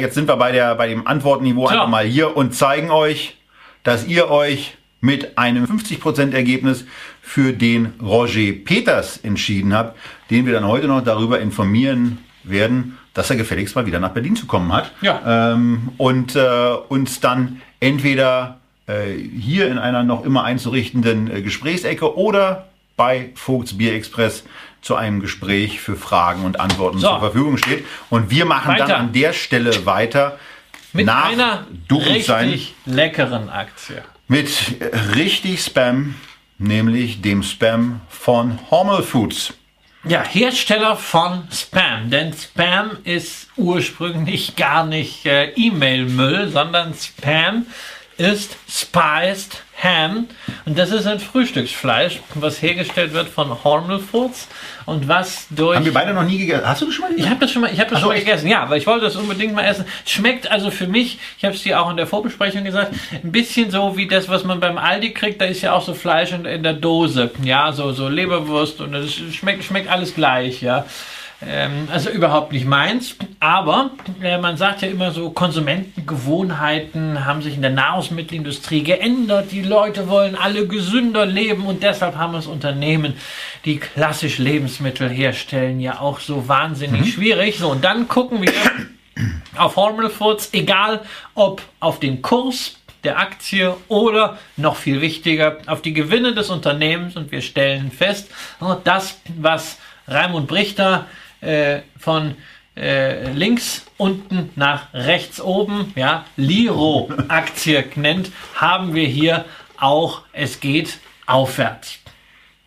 jetzt sind wir bei dem Antwortniveau einfach mal hier und zeigen euch, dass ihr euch mit einem 50% Ergebnis für den Roger Peters entschieden habt, den wir dann heute noch darüber informieren werden, dass er gefälligst mal wieder nach Berlin zu kommen hat. Ja. Und uns dann entweder hier in einer noch immer einzurichtenden Gesprächsecke oder bei Vogts Bier Express zu einem Gespräch für Fragen und Antworten zur Verfügung steht. Und wir machen dann an der Stelle weiter mit einer richtig leckeren Aktie. Mit richtig Spam, nämlich dem Spam von Hormel Foods. Ja, Hersteller von Spam, denn Spam ist ursprünglich gar nicht E-Mail-Müll, sondern Spam ist Spiced Ham und das ist ein Frühstücksfleisch, was hergestellt wird von Hormel Foods und was durch... Haben wir beide noch nie gegessen? Hast du das schon mal gegessen? Ich habe das schon mal gegessen, ja, weil ich wollte das unbedingt mal essen. Schmeckt also für mich, ich habe es dir auch in der Vorbesprechung gesagt, ein bisschen so wie das, was man beim Aldi kriegt, da ist ja auch so Fleisch in der Dose, ja, so Leberwurst und das schmeckt alles gleich, ja. Also überhaupt nicht meins, aber man sagt ja immer so, Konsumentengewohnheiten haben sich in der Nahrungsmittelindustrie geändert, die Leute wollen alle gesünder leben und deshalb haben es Unternehmen, die klassisch Lebensmittel herstellen, ja auch so wahnsinnig schwierig. So, und dann gucken wir auf Hormel Foods, egal ob auf den Kurs der Aktie oder noch viel wichtiger, auf die Gewinne des Unternehmens und wir stellen fest, das, was Raimund Brichter von links unten nach rechts oben, ja, Liro-Aktie nennt, haben wir hier auch, es geht aufwärts.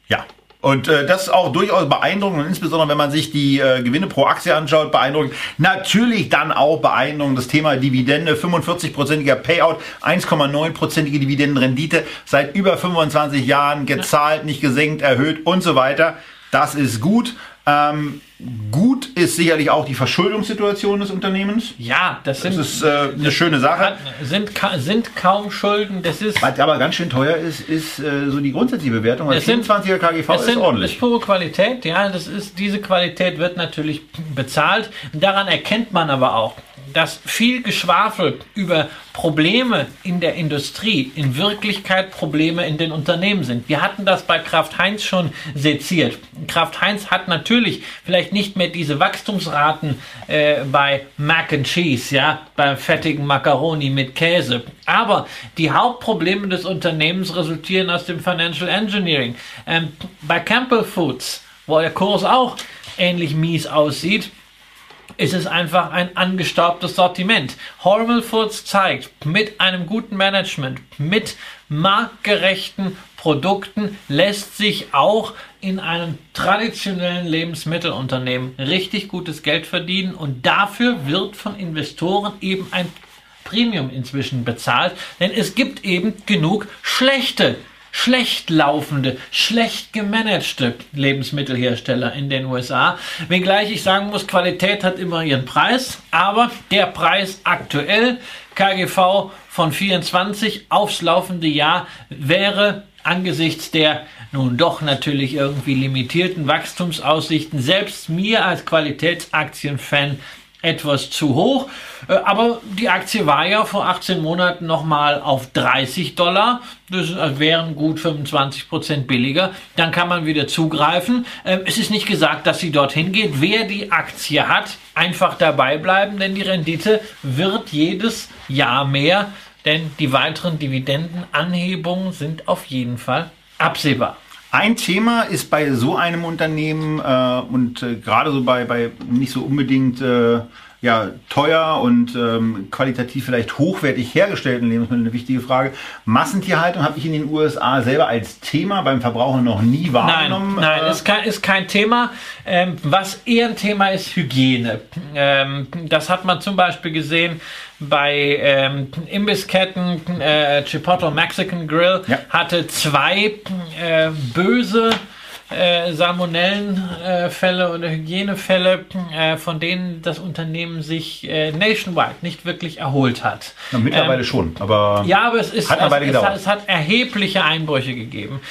Ja, und das ist auch durchaus beeindruckend und insbesondere, wenn man sich die Gewinne pro Aktie anschaut, beeindruckend. Natürlich dann auch beeindruckend das Thema Dividende, 45%iger Payout, 1,9%ige Dividendenrendite, seit über 25 Jahren gezahlt, nicht gesenkt, erhöht und so weiter. Das ist gut. Gut ist sicherlich auch die Verschuldungssituation des Unternehmens. Ja, das ist eine schöne Sache. Sind kaum Schulden. Das ist, was aber ganz schön teuer ist so die grundsätzliche Bewertung. Also 24er KGV ist ordentlich. Das ist pure Qualität. Ja, diese Qualität wird natürlich bezahlt. Daran erkennt man aber auch, dass viel Geschwafel über Probleme in der Industrie in Wirklichkeit Probleme in den Unternehmen sind. Wir hatten das bei Kraft Heinz schon seziert. Kraft Heinz hat natürlich vielleicht nicht mehr diese Wachstumsraten bei Mac and Cheese, ja, beim fettigen Macaroni mit Käse. Aber die Hauptprobleme des Unternehmens resultieren aus dem Financial Engineering. Bei Campbell Foods, wo der Kurs auch ähnlich mies aussieht, ist es einfach ein angestaubtes Sortiment. Hormel Foods zeigt, mit einem guten Management, mit marktgerechten Produkten lässt sich auch in einem traditionellen Lebensmittelunternehmen richtig gutes Geld verdienen und dafür wird von Investoren eben ein Premium inzwischen bezahlt, denn es gibt eben genug schlecht laufende, schlecht gemanagte Lebensmittelhersteller in den USA. Wenngleich ich sagen muss, Qualität hat immer ihren Preis, aber der Preis aktuell, KGV von 24 aufs laufende Jahr, wäre angesichts der nun doch natürlich irgendwie limitierten Wachstumsaussichten selbst mir als Qualitätsaktienfan etwas zu hoch, aber die Aktie war ja vor 18 Monaten nochmal auf $30, das wären gut 25% billiger, dann kann man wieder zugreifen. Es ist nicht gesagt, dass sie dorthin geht. Wer die Aktie hat, einfach dabei bleiben, denn die Rendite wird jedes Jahr mehr, denn die weiteren Dividendenanhebungen sind auf jeden Fall absehbar. Ein Thema ist bei so einem Unternehmen und gerade so bei nicht so unbedingt teuer und qualitativ vielleicht hochwertig hergestellten Lebensmitteln eine wichtige Frage. Massentierhaltung habe ich in den USA selber als Thema beim Verbraucher noch nie wahrgenommen. Nein, ist kein Thema. Was eher ein Thema ist, Hygiene. Das hat man zum Beispiel gesehen bei Imbissketten. Chipotle Mexican Grill hatte 2 böse Salmonellenfälle oder Hygienefälle, von denen das Unternehmen sich nationwide nicht wirklich erholt hat. Ja, mittlerweile schon, aber es hat erhebliche Einbrüche gegeben.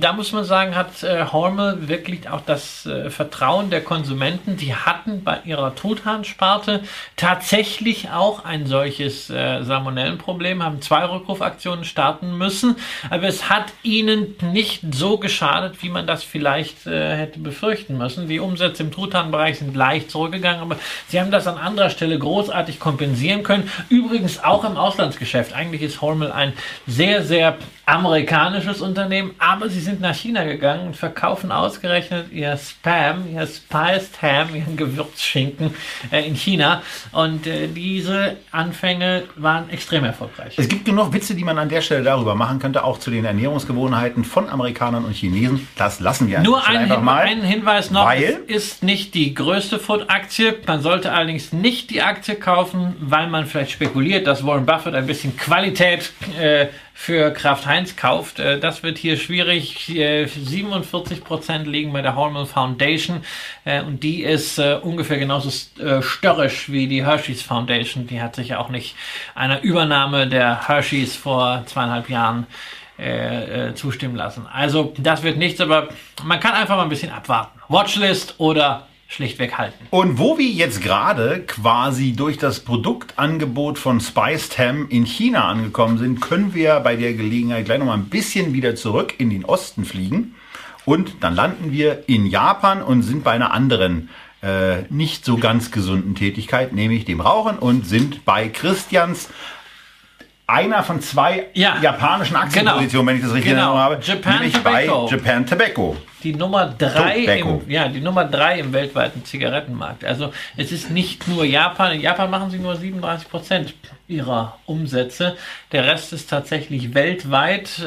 Da muss man sagen, hat Hormel wirklich auch das Vertrauen der Konsumenten. Die hatten bei ihrer Truthahnsparte tatsächlich auch ein solches Salmonellenproblem, haben 2 Rückrufaktionen starten müssen, aber es hat ihnen nicht so geschadet, wie man das vielleicht hätte befürchten müssen. Die Umsätze im Truthahnbereich sind leicht zurückgegangen, aber sie haben das an anderer Stelle großartig kompensieren können. Übrigens auch im Auslandsgeschäft. Eigentlich ist Hormel ein sehr, sehr amerikanisches Unternehmen, aber sie sind nach China gegangen und verkaufen ausgerechnet ihr Spam, ihr Spiced Ham, ihren Gewürzschinken in China und diese Anfänge waren extrem erfolgreich. Es gibt genug Witze, die man an der Stelle darüber machen könnte, auch zu den Ernährungsgewohnheiten von Amerikanern und Chinesen. Das lassen Jahren. Nur ein Hinweis noch, es ist nicht die größte Food-Aktie. Man sollte allerdings nicht die Aktie kaufen, weil man vielleicht spekuliert, dass Warren Buffett ein bisschen Qualität für Kraft Heinz kauft. Das wird hier schwierig. 47% liegen bei der Hormel Foundation und die ist ungefähr genauso störrisch wie die Hershey's Foundation. Die hat sich ja auch nicht einer Übernahme der Hershey's vor 2,5 Jahren zustimmen lassen. Also das wird nichts, aber man kann einfach mal ein bisschen abwarten. Watchlist oder schlichtweg halten. Und wo wir jetzt gerade quasi durch das Produktangebot von Spiced Ham in China angekommen sind, können wir bei der Gelegenheit gleich nochmal ein bisschen wieder zurück in den Osten fliegen. Und dann landen wir in Japan und sind bei einer anderen nicht so ganz gesunden Tätigkeit, nämlich dem Rauchen, und sind bei Christians, einer von zwei japanischen Aktienpositionen, wenn ich das richtig erinnert habe, nämlich Tobacco. Bei Japan Tobacco. Die Nummer 3 im weltweiten Zigarettenmarkt. Also es ist nicht nur Japan. In Japan machen sie nur 37% ihrer Umsätze. Der Rest ist tatsächlich weltweit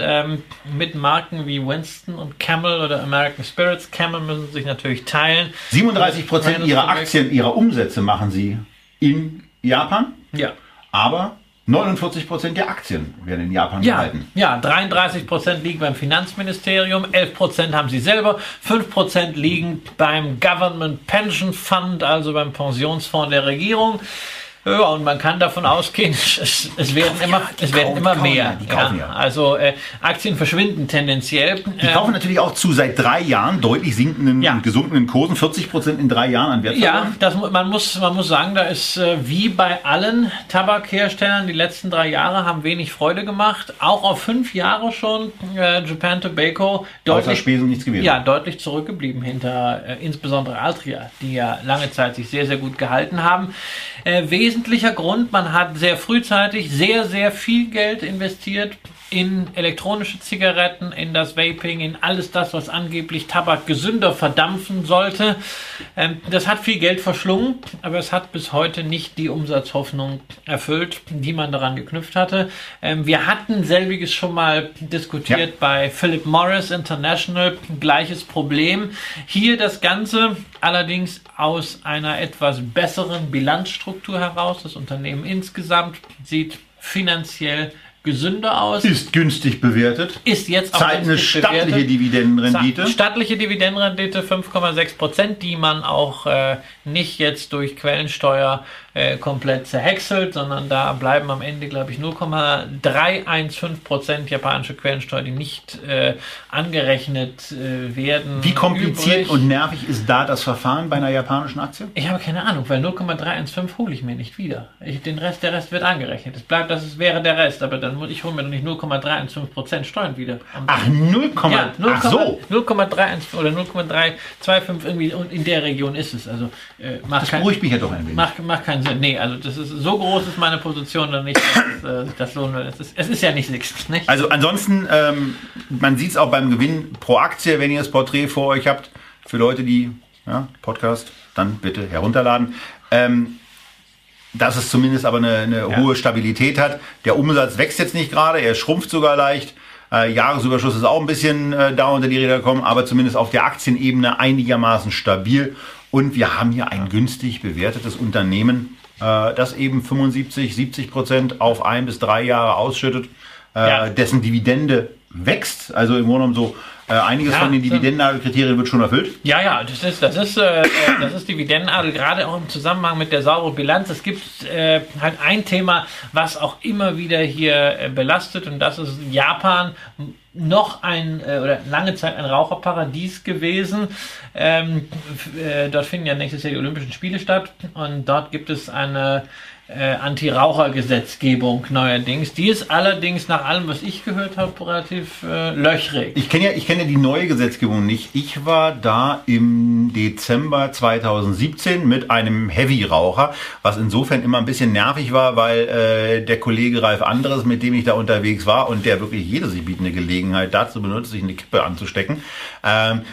mit Marken wie Winston und Camel oder American Spirits. Camel müssen sich natürlich teilen. 37% ihrer Aktien, ihrer Umsätze machen sie in Japan. Ja. Aber 49% der Aktien werden in Japan gehalten. Ja, 33% liegen beim Finanzministerium, 11% haben sie selber, 5% liegen beim Government Pension Fund, also beim Pensionsfonds der Regierung. Ja, und man kann davon ausgehen, es werden immer mehr. Die kaufen ja. Also Aktien verschwinden tendenziell. Die kaufen natürlich auch zu seit 3 Jahren deutlich sinkenden, gesunkenen Kursen, 40% in 3 Jahren an Wert. Ja, man muss sagen, da ist wie bei allen Tabakherstellern, die letzten 3 Jahre haben wenig Freude gemacht. Auch auf 5 Jahre schon Japan Tobacco deutlich, Spesen nichts gewesen. Ja, deutlich zurückgeblieben hinter insbesondere Altria, die ja lange Zeit sich sehr, sehr gut gehalten haben. Wesentlicher Grund, man hat sehr frühzeitig sehr, sehr viel Geld investiert in elektronische Zigaretten, in das Vaping, in alles das, was angeblich Tabak gesünder verdampfen sollte. Das hat viel Geld verschlungen, aber es hat bis heute nicht die Umsatzhoffnung erfüllt, die man daran geknüpft hatte. Wir hatten selbiges schon mal diskutiert bei Philip Morris International, gleiches Problem. Hier das Ganze allerdings aus einer etwas besseren Bilanzstruktur heraus. Das Unternehmen insgesamt sieht finanziell gesünder aus. Ist günstig bewertet. Ist jetzt auch günstig eine stattliche bewertet. Dividendenrendite. Stattliche Dividendenrendite 5,6%, die man auch nicht jetzt durch Quellensteuer komplett zerhäckselt, sondern da bleiben am Ende, glaube ich, 0,315% japanische Quellensteuer, die nicht angerechnet werden. Wie kompliziert und nervig ist da das Verfahren bei einer japanischen Aktie? Ich habe keine Ahnung, weil 0,315 hole ich mir nicht wieder. Der Rest wird angerechnet. Es bleibt, das wäre der Rest, aber dann hole mir doch nicht 0,315% Steuern wieder. Ach, 0,315 oder 0,325 irgendwie, und in der Region ist es. Also macht das beruhigt mich ja doch ein wenig. Macht keinen Sinn. Nee, also das ist, so groß ist meine Position dann nicht, dass das lohnt. Es ist ja nicht nichts. Nicht? Also ansonsten, man sieht es auch beim Gewinn pro Aktie, wenn ihr das Porträt vor euch habt. Für Leute, die Podcast, dann bitte herunterladen. Dass es zumindest aber eine hohe Stabilität hat. Der Umsatz wächst jetzt nicht gerade, er schrumpft sogar leicht. Jahresüberschuss ist auch ein bisschen da unter die Räder gekommen, aber zumindest auf der Aktienebene einigermaßen stabil. Und wir haben hier ein günstig bewertetes Unternehmen, das eben 75-70% auf 1 bis 3 Jahre ausschüttet, dessen Dividende wächst. Also im Grunde genommen so einiges von den Dividendenadelkriterien wird schon erfüllt. Ja, ja, das ist Dividendenadel, gerade auch im Zusammenhang mit der sauren Bilanz. Es gibt halt ein Thema, was auch immer wieder hier belastet, und das ist Japan. Noch lange Zeit ein Raucherparadies gewesen. Dort finden ja nächstes Jahr die Olympischen Spiele statt, und dort gibt es eine Anti-Raucher-Gesetzgebung neuerdings. Die ist allerdings nach allem, was ich gehört habe, relativ löchrig. Ich kenne ja die neue Gesetzgebung nicht. Ich war da im Dezember 2017 mit einem Heavy-Raucher, was insofern immer ein bisschen nervig war, weil der Kollege Ralf Andres, mit dem ich da unterwegs war und der wirklich jede sich bietende Gelegenheit dazu benutzt, sich eine Kippe anzustecken.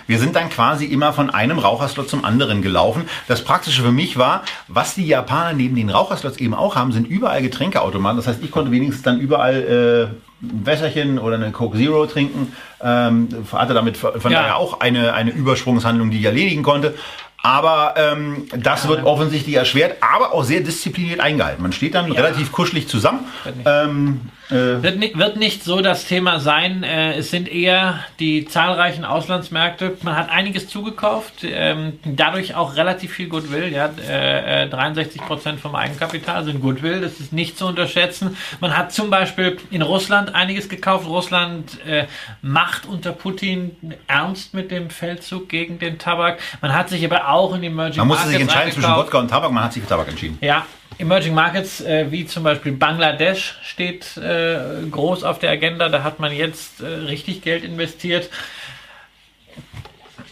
Wir sind dann quasi immer von einem Raucherslot zum anderen gelaufen. Das Praktische für mich war, was die Japaner neben den Raucherslots eben eben auch haben, sind überall Getränkeautomaten. Das heißt, ich konnte wenigstens dann überall ein Wässerchen oder eine Coke Zero trinken. Hatte damit von daher auch eine Übersprungshandlung, die ich erledigen konnte. Aber das wird offensichtlich erschwert, aber auch sehr diszipliniert eingehalten. Man steht dann relativ kuschelig zusammen. Wird nicht so das Thema sein. Es sind eher die zahlreichen Auslandsmärkte. Man hat einiges zugekauft, dadurch auch relativ viel Goodwill. Ja, 63% vom Eigenkapital sind Goodwill. Das ist nicht zu unterschätzen. Man hat zum Beispiel in Russland einiges gekauft. Russland macht unter Putin ernst mit dem Feldzug gegen den Tabak. Man hat sich aber auch in Emerging Markets Man musste sich entscheiden zwischen Wodka und Tabak, man hat sich für Tabak entschieden. Ja, Emerging Markets wie zum Beispiel Bangladesch steht groß auf der Agenda, da hat man jetzt richtig Geld investiert.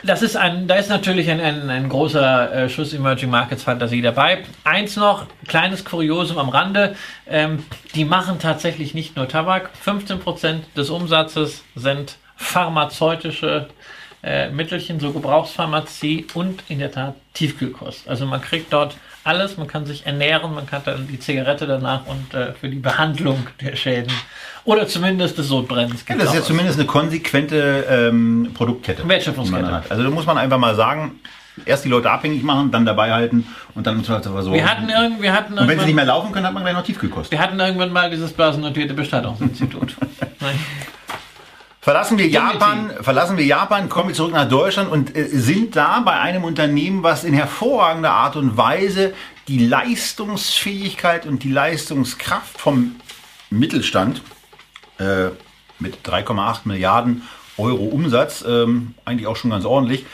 Da ist natürlich ein großer Schuss Emerging Markets Fantasie dabei. Eins noch, kleines Kuriosum am Rande, die machen tatsächlich nicht nur Tabak, 15% des Umsatzes sind pharmazeutische Mittelchen, so Gebrauchspharmazie und in der Tat Tiefkühlkost. Also man kriegt dort alles, man kann sich ernähren, man kann dann die Zigarette danach und für die Behandlung der Schäden oder zumindest des Sodbrennens. Ja, das ist ja zumindest eine konsequente Produktkette. Wertschöpfungskette. Die man hat. Also da muss man einfach mal sagen, erst die Leute abhängig machen, dann dabei halten und dann versorgen. Und wenn sie nicht mehr laufen können, hat man gleich noch Tiefkühlkost. Wir hatten irgendwann mal dieses börsennotierte Bestattungsinstitut. Nein. Verlassen wir Japan, kommen wir zurück nach Deutschland und sind da bei einem Unternehmen, was in hervorragender Art und Weise die Leistungsfähigkeit und die Leistungskraft vom Mittelstand mit 3,8 Milliarden Euro Umsatz, eigentlich auch schon ganz ordentlich,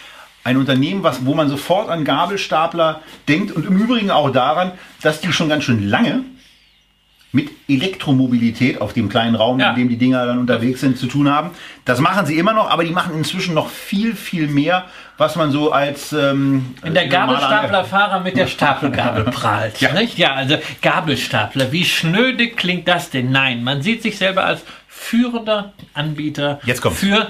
ein Unternehmen, wo man sofort an Gabelstapler denkt und im Übrigen auch daran, dass die schon ganz schön lange mit Elektromobilität auf dem kleinen Raum, in dem die Dinger dann unterwegs sind, zu tun haben. Das machen sie immer noch, aber die machen inzwischen noch viel, viel mehr, was man so als... in der Gabelstaplerfahrer mit der Stapelgabel prahlt. Ja. Nicht? Ja, also Gabelstapler, wie schnöde klingt das denn? Nein, man sieht sich selber als führender Anbieter für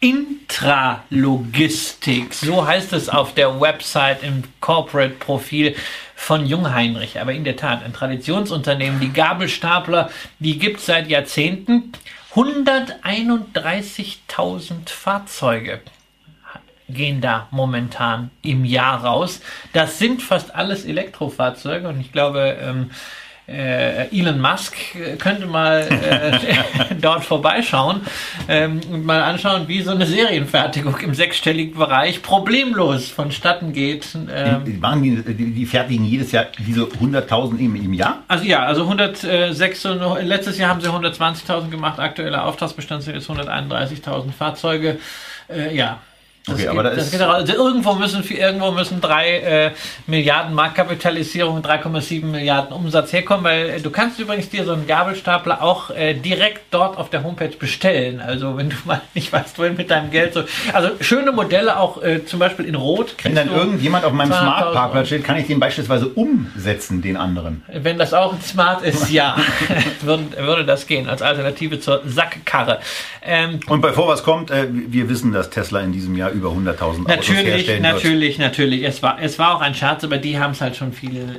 Intralogistik. So heißt es auf der Website im Corporate-Profil von Jungheinrich, aber in der Tat ein Traditionsunternehmen. Die Gabelstapler, die gibt es seit Jahrzehnten. 131.000 Fahrzeuge gehen da momentan im Jahr raus. Das sind fast alles Elektrofahrzeuge und ich glaube, Elon Musk könnte mal dort vorbeischauen und mal anschauen, wie so eine Serienfertigung im sechsstelligen Bereich problemlos vonstatten geht. Die fertigen jedes Jahr diese 100.000 im Jahr? Also 106, letztes Jahr haben sie 120.000 gemacht, aktueller Auftragsbestand sind jetzt 131.000 Fahrzeuge. Irgendwo müssen 3 Milliarden Marktkapitalisierung, 3,7 Milliarden Umsatz herkommen, weil du kannst übrigens dir so einen Gabelstapler auch direkt dort auf der Homepage bestellen. Also wenn du mal nicht weißt, wohin mit deinem Geld so. Also schöne Modelle auch zum Beispiel in Rot. Wenn dann irgendjemand auf meinem Smart-Parkplatz steht, kann ich den beispielsweise umsetzen, den anderen. Wenn das auch smart ist, ja. würde das gehen als Alternative zur Sackkarre. Und bevor was kommt, wir wissen, dass Tesla in diesem Jahr über 100.000 Autos herstellen wird. Natürlich. Es war auch ein Scherz, aber die haben es halt schon viel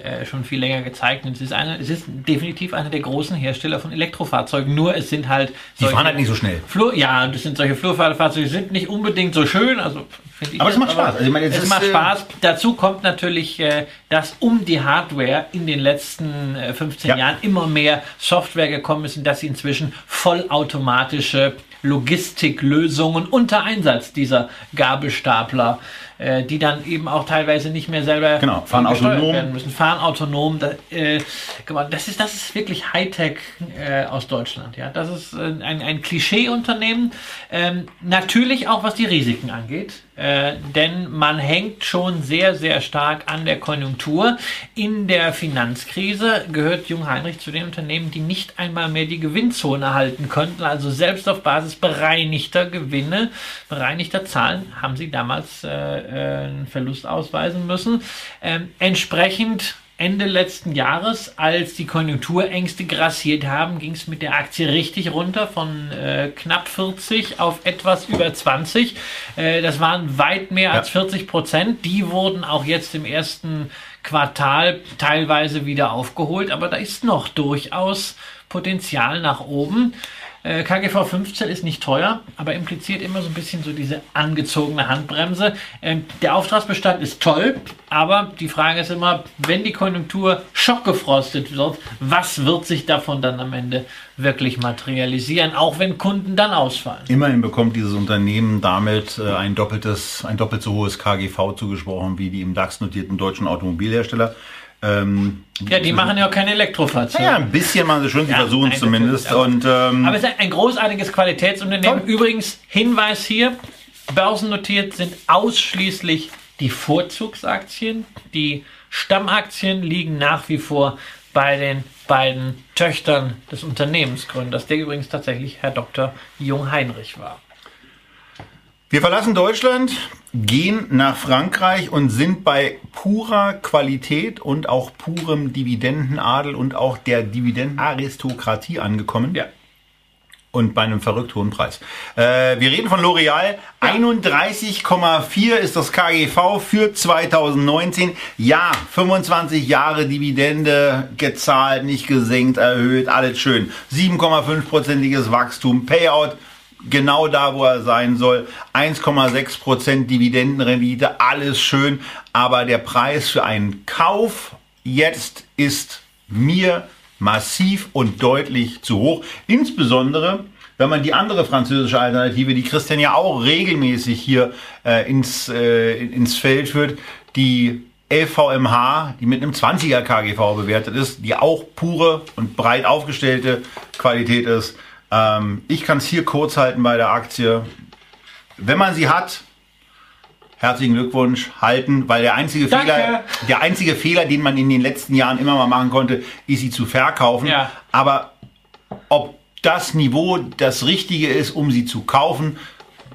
länger gezeigt. Und es ist definitiv einer der großen Hersteller von Elektrofahrzeugen. Nur es sind halt... Die fahren halt nicht so schnell. Das sind solche Flurfahrzeuge, sind nicht unbedingt so schön. Aber es macht Spaß. Also ich meine, es macht Spaß. Dazu kommt natürlich, dass um die Hardware in den letzten 15 Jahren immer mehr Software gekommen ist und dass sie inzwischen vollautomatische Logistiklösungen unter Einsatz dieser Gabelstapler, die dann eben auch teilweise nicht mehr selber gesteuert werden müssen. Fahren autonom. Das ist wirklich Hightech aus Deutschland. Ja, das ist ein Klischee-Unternehmen. Natürlich auch, was die Risiken angeht. Denn man hängt schon sehr, sehr stark an der Konjunktur. In der Finanzkrise gehört Jungheinrich zu den Unternehmen, die nicht einmal mehr die Gewinnzone halten konnten. Also selbst auf Basis bereinigter Gewinne, bereinigter Zahlen haben sie damals einen Verlust ausweisen müssen. Entsprechend Ende letzten Jahres, als die Konjunkturängste grassiert haben, ging es mit der Aktie richtig runter von knapp 40 auf etwas über 20. Das waren weit mehr als 40%. Die wurden auch jetzt im ersten Quartal teilweise wieder aufgeholt, aber da ist noch durchaus Potenzial nach oben. KGV 15 ist nicht teuer, aber impliziert immer so ein bisschen so diese angezogene Handbremse. Der Auftragsbestand ist toll, aber die Frage ist immer, wenn die Konjunktur schockgefrostet wird, was wird sich davon dann am Ende wirklich materialisieren, auch wenn Kunden dann ausfallen? Immerhin bekommt dieses Unternehmen damit ein doppelt so hohes KGV zugesprochen wie die im DAX notierten deutschen Automobilhersteller. Ja, die machen ja auch keine Elektrofahrzeuge. Ja, ein bisschen machen sie schon, sie versuchen es zumindest. Und, aber es ist ein großartiges Qualitätsunternehmen. Toll. Übrigens, Hinweis hier, börsennotiert sind ausschließlich die Vorzugsaktien. Die Stammaktien liegen nach wie vor bei den beiden Töchtern des Unternehmensgründers, der übrigens tatsächlich Herr Dr. Jungheinrich war. Wir verlassen Deutschland, gehen nach Frankreich und sind bei purer Qualität und auch purem Dividendenadel und auch der Dividendenaristokratie angekommen. Ja. Und bei einem verrückt hohen Preis. Wir reden von L'Oreal. Ja. 31,4 ist das KGV für 2019. Ja, 25 Jahre Dividende gezahlt, nicht gesenkt, erhöht, alles schön. 7,5%iges Wachstum, Payout. Genau da, wo er sein soll. 1,6% Dividendenrendite, alles schön. Aber der Preis für einen Kauf jetzt ist mir massiv und deutlich zu hoch. Insbesondere, wenn man die andere französische Alternative, die Christian ja auch regelmäßig hier ins Feld führt, die LVMH, die mit einem 20er KGV bewertet ist, die auch pure und breit aufgestellte Qualität ist. Ich kann es hier kurz halten bei der Aktie. Wenn man sie hat, herzlichen Glückwunsch, halten, weil der einzige Fehler, den man in den letzten Jahren immer mal machen konnte, ist sie zu verkaufen. Ja. Aber ob das Niveau das Richtige ist, um sie zu kaufen,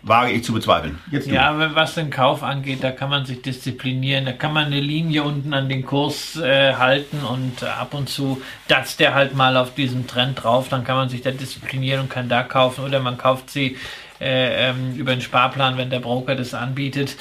wage ich zu bezweifeln. Ja, was den Kauf angeht, da kann man sich disziplinieren, da kann man eine Linie unten an den Kurs halten und ab und zu datzt der halt mal auf diesem Trend drauf, dann kann man sich da disziplinieren und kann da kaufen oder man kauft sie über den Sparplan, wenn der Broker das anbietet.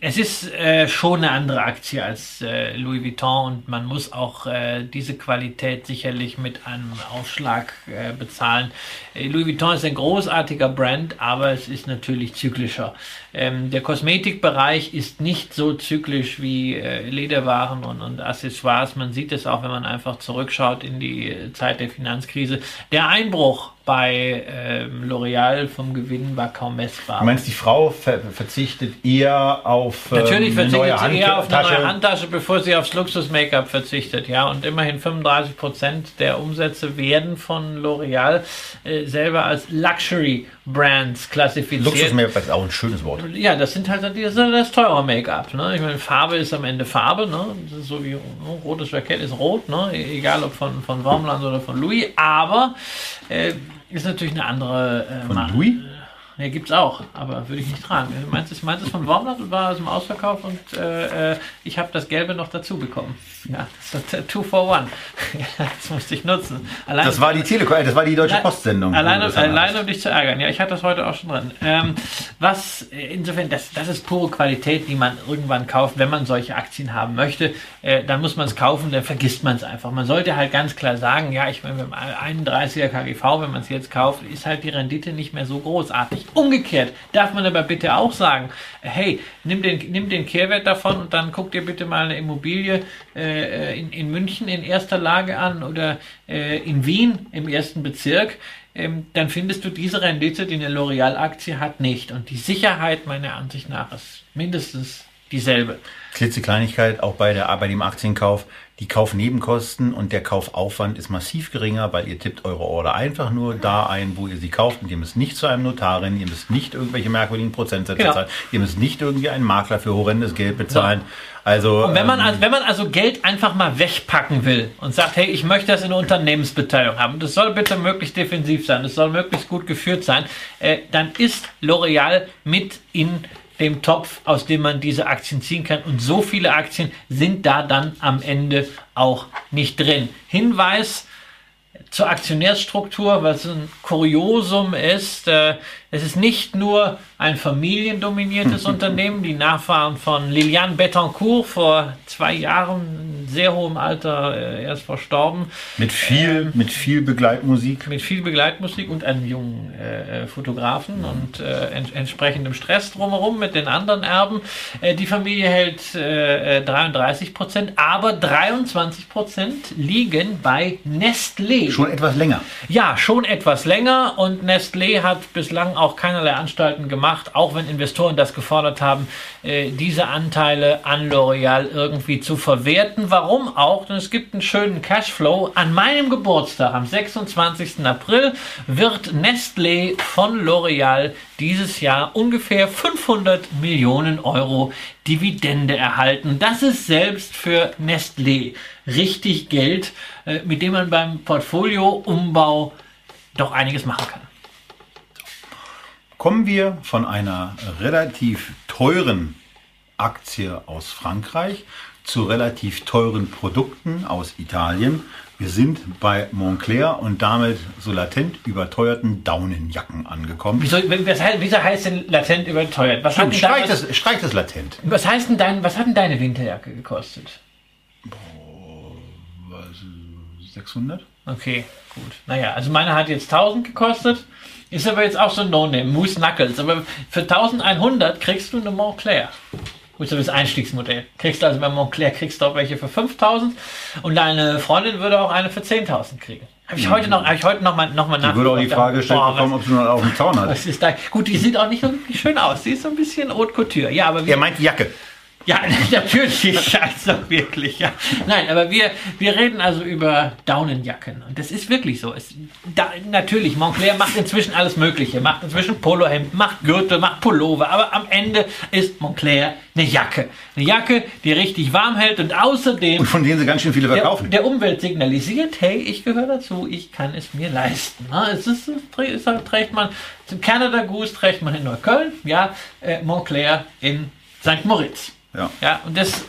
Es ist schon eine andere Aktie als Louis Vuitton und man muss auch diese Qualität sicherlich mit einem Aufschlag bezahlen. Louis Vuitton ist ein großartiger Brand, aber es ist natürlich zyklischer. Der Kosmetikbereich ist nicht so zyklisch wie Lederwaren und Accessoires. Man sieht es auch, wenn man einfach zurückschaut in die Zeit der Finanzkrise. Der Einbruch bei L'Oreal vom Gewinn war kaum messbar. Du meinst, die Frau verzichtet eher auf eine neue Handtasche, bevor sie aufs Luxus-Make-up verzichtet. Ja, und immerhin 35% der Umsätze werden von L'Oreal selber als Luxury-Brands klassifiziert. Luxus-Make-up ist auch ein schönes Wort. Ja, das sind halt das teure Make-up. Ne? Ich meine, Farbe ist am Ende Farbe. Ne? Das ist so wie rotes Jackett ist rot, ne? Egal ob von Wormland oder von Louis. Aber ist natürlich eine andere Marke. Von Louis? Ja, gibt's auch, aber würde ich nicht tragen. Meinst du von Wormland und war aus dem Ausverkauf und ich habe das Gelbe noch dazu bekommen. Ja, das war 2 for 1. Das musste ich nutzen. Allein das war die Telekom, das war die Deutsche Postsendung. Allein um dich zu ärgern. Ja, ich hatte das heute auch schon drin. Insofern, das ist pure Qualität, die man irgendwann kauft, wenn man solche Aktien haben möchte. Dann muss man es kaufen, dann vergisst man es einfach. Man sollte halt ganz klar sagen, ja, ich meine, mit einem 31er KGV, wenn man es jetzt kauft, ist halt die Rendite nicht mehr so großartig. Umgekehrt darf man aber bitte auch sagen, hey, nimm den Kehrwert davon und dann guck dir bitte mal eine Immobilie in München in erster Lage an oder in Wien im ersten Bezirk, dann findest du diese Rendite, die eine L'Oreal-Aktie hat, nicht. Und die Sicherheit meiner Ansicht nach ist mindestens dieselbe. Klitzekleinigkeit auch bei dem Aktienkauf. Die Kaufnebenkosten und der Kaufaufwand ist massiv geringer, weil ihr tippt eure Order einfach nur da ein, wo ihr sie kauft. Und ihr müsst nicht zu einem Notar rennen, ihr müsst nicht irgendwelche merkwürdigen Prozentsätze zahlen, ihr müsst nicht irgendwie einen Makler für horrendes Geld bezahlen. Ja. Also, und wenn man also Geld einfach mal wegpacken will und sagt, hey, ich möchte das in der Unternehmensbeteiligung haben, das soll bitte möglichst defensiv sein, das soll möglichst gut geführt sein, dann ist L'Oreal mit in dem Topf, aus dem man diese Aktien ziehen kann. Und so viele Aktien sind da dann am Ende auch nicht drin. Hinweis, zur Aktionärsstruktur, was ein Kuriosum ist. Es ist nicht nur ein familiendominiertes Unternehmen. Die Nachfahren von Liliane Bettencourt, vor 2 Jahren, in sehr hohem Alter erst verstorben. Mit viel Begleitmusik. Mit viel Begleitmusik und einem jungen Fotografen und entsprechendem Stress drumherum mit den anderen Erben. Die Familie hält 33%, aber 23% liegen bei Nestlé. Schon etwas länger. Ja, schon etwas länger, und Nestlé hat bislang auch keinerlei Anstalten gemacht, auch wenn Investoren das gefordert haben, diese Anteile an L'Oreal irgendwie zu verwerten. Warum auch? Denn es gibt einen schönen Cashflow. An meinem Geburtstag, am 26. April, wird Nestlé von L'Oreal dieses Jahr ungefähr 500 Millionen € Dividende erhalten. Das ist selbst für Nestlé richtig Geld, mit dem man beim Portfolioumbau doch einiges machen kann. Kommen wir von einer relativ teuren Aktie aus Frankreich zu relativ teuren Produkten aus Italien. Wir sind bei Moncler und damit so latent überteuerten Daunenjacken angekommen. Wieso heißt denn latent überteuert? Streich das latent. Was hat denn deine Winterjacke gekostet? 600? Okay, gut. Naja, also meine hat jetzt 1000 gekostet. Ist aber jetzt auch so ein No-Name, Moose Knuckles. Aber für 1100 kriegst du eine Montclair. Gut, so das Einstiegsmodell. Kriegst du also bei Montclair, kriegst du auch welche für 5000. Und deine Freundin würde auch eine für 10.000 kriegen. Habe ich heute noch mal nachgedacht. Ich würde auch die Frage gestellt bekommen, ob sie noch auf dem Zaun hat. Gut, die sieht auch nicht so wirklich schön aus. Sie ist so ein bisschen Haute Couture. Ja, aber er meint die Jacke. Ja, natürlich, scheiße, wirklich, ja. Nein, aber wir reden also über Daunenjacken, und das ist wirklich so. Natürlich, Moncler macht inzwischen alles Mögliche, macht inzwischen Polohemd, macht Gürtel, macht Pullover, aber am Ende ist Moncler eine Jacke. Eine Jacke, die richtig warm hält und außerdem... Und von denen sie ganz schön viele verkaufen. Der Umwelt signalisiert, hey, ich gehöre dazu, ich kann es mir leisten. Trägt man zum Canada Goose, trägt man in Neukölln, ja, Moncler in St. Moritz. Ja, und das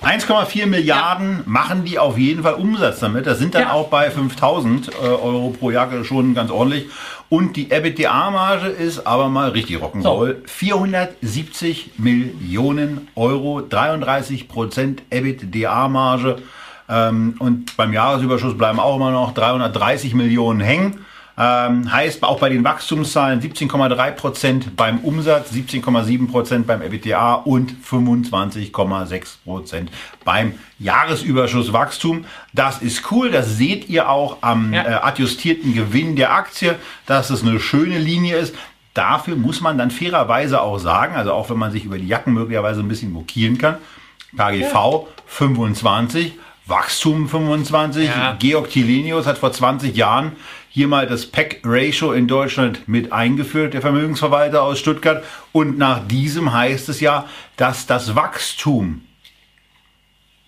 1,4 Milliarden machen die auf jeden Fall Umsatz damit. Das sind dann auch bei 5.000 € pro Jacke schon ganz ordentlich. Und die EBITDA-Marge ist aber mal richtig Rock'n'Roll. So. 470 Millionen €, 33% EBITDA-Marge. Und beim Jahresüberschuss bleiben auch immer noch 330 Millionen hängen. Heißt auch bei den Wachstumszahlen 17,3% beim Umsatz, 17,7% beim EBITDA und 25,6% beim Jahresüberschusswachstum. Das ist cool, das seht ihr auch am adjustierten Gewinn der Aktie, dass es eine schöne Linie ist. Dafür muss man dann fairerweise auch sagen, also auch wenn man sich über die Jacken möglicherweise ein bisschen mokieren kann, KGV 25, Wachstum 25, Georg Tilenius hat vor 20 Jahren hier mal das PEC-Ratio in Deutschland mit eingeführt, der Vermögensverwalter aus Stuttgart. Und nach diesem heißt es ja, dass das Wachstum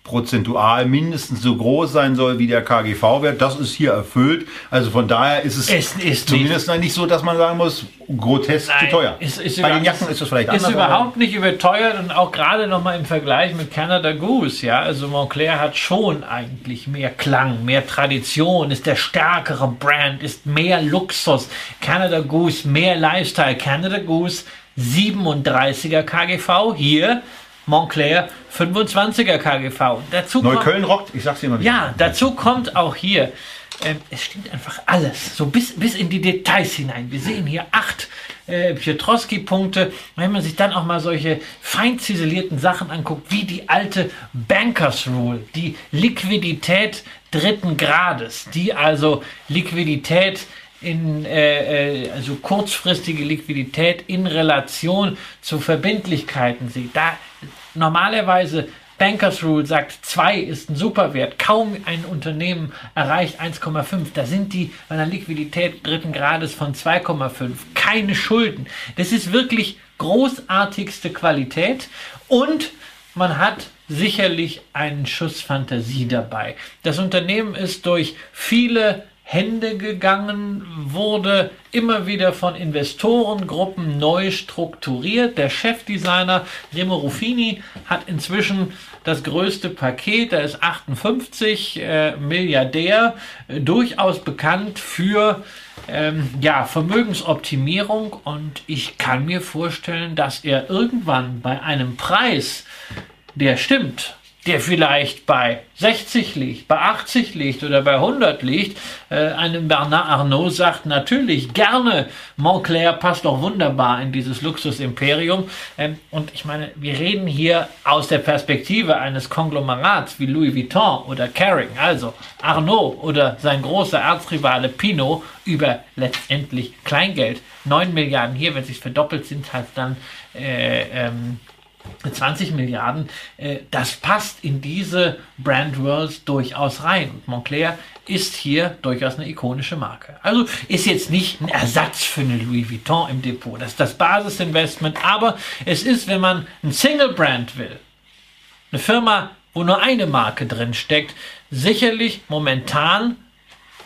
prozentual mindestens so groß sein soll wie der KGV-Wert. Das ist hier erfüllt. Also von daher ist es zumindest nicht so, dass man sagen muss, grotesk zu teuer. Bei den Jacken ist das vielleicht anders. Ist überhaupt nicht überteuert, und auch gerade nochmal im Vergleich mit Canada Goose. Ja, also Moncler hat schon eigentlich mehr Klang, mehr Tradition, ist der stärkere Brand, ist mehr Luxus. Canada Goose mehr Lifestyle. Canada Goose 37er KGV, hier Moncler 25er KGV. Dazu Neukölln rockt, ich sag's dir mal wieder. Ja, dazu kommt auch hier, es stimmt einfach alles, so bis in die Details hinein. Wir sehen hier 8 Piotrowski-Punkte. Wenn man sich dann auch mal solche fein ziselierten Sachen anguckt, wie die alte Bankers Rule, die Liquidität dritten Grades, die also Liquidität in also kurzfristige Liquidität in Relation zu Verbindlichkeiten sieht. Da normalerweise Bankers Rule sagt, 2 ist ein Superwert. Kaum ein Unternehmen erreicht 1,5. Da sind die bei einer Liquidität dritten Grades von 2,5. Keine Schulden. Das ist wirklich großartigste Qualität, und man hat sicherlich einen Schuss Fantasie dabei. Das Unternehmen ist durch viele Hände gegangen, wurde immer wieder von Investorengruppen neu strukturiert. Der Chefdesigner Remo Ruffini hat inzwischen das größte Paket, er ist 58, Milliardär, durchaus bekannt für Vermögensoptimierung, und ich kann mir vorstellen, dass er irgendwann bei einem Preis, der stimmt, der vielleicht bei 60 liegt, bei 80 liegt oder bei 100 liegt, einem Bernard Arnault sagt, natürlich, gerne, Moncler passt doch wunderbar in dieses Luxusimperium. Und ich meine, wir reden hier aus der Perspektive eines Konglomerats wie Louis Vuitton oder Kering, also Arnault oder sein großer Erzrivale Pinot, über letztendlich Kleingeld. 9 Milliarden hier, wenn es sich verdoppelt, sind halt dann 20 Milliarden, das passt in diese Brand Worlds durchaus rein. Und Moncler ist hier durchaus eine ikonische Marke. Also ist jetzt nicht ein Ersatz für eine Louis Vuitton im Depot. Das ist das Basisinvestment, aber es ist, wenn man ein Single Brand will, eine Firma, wo nur eine Marke drin steckt, sicherlich momentan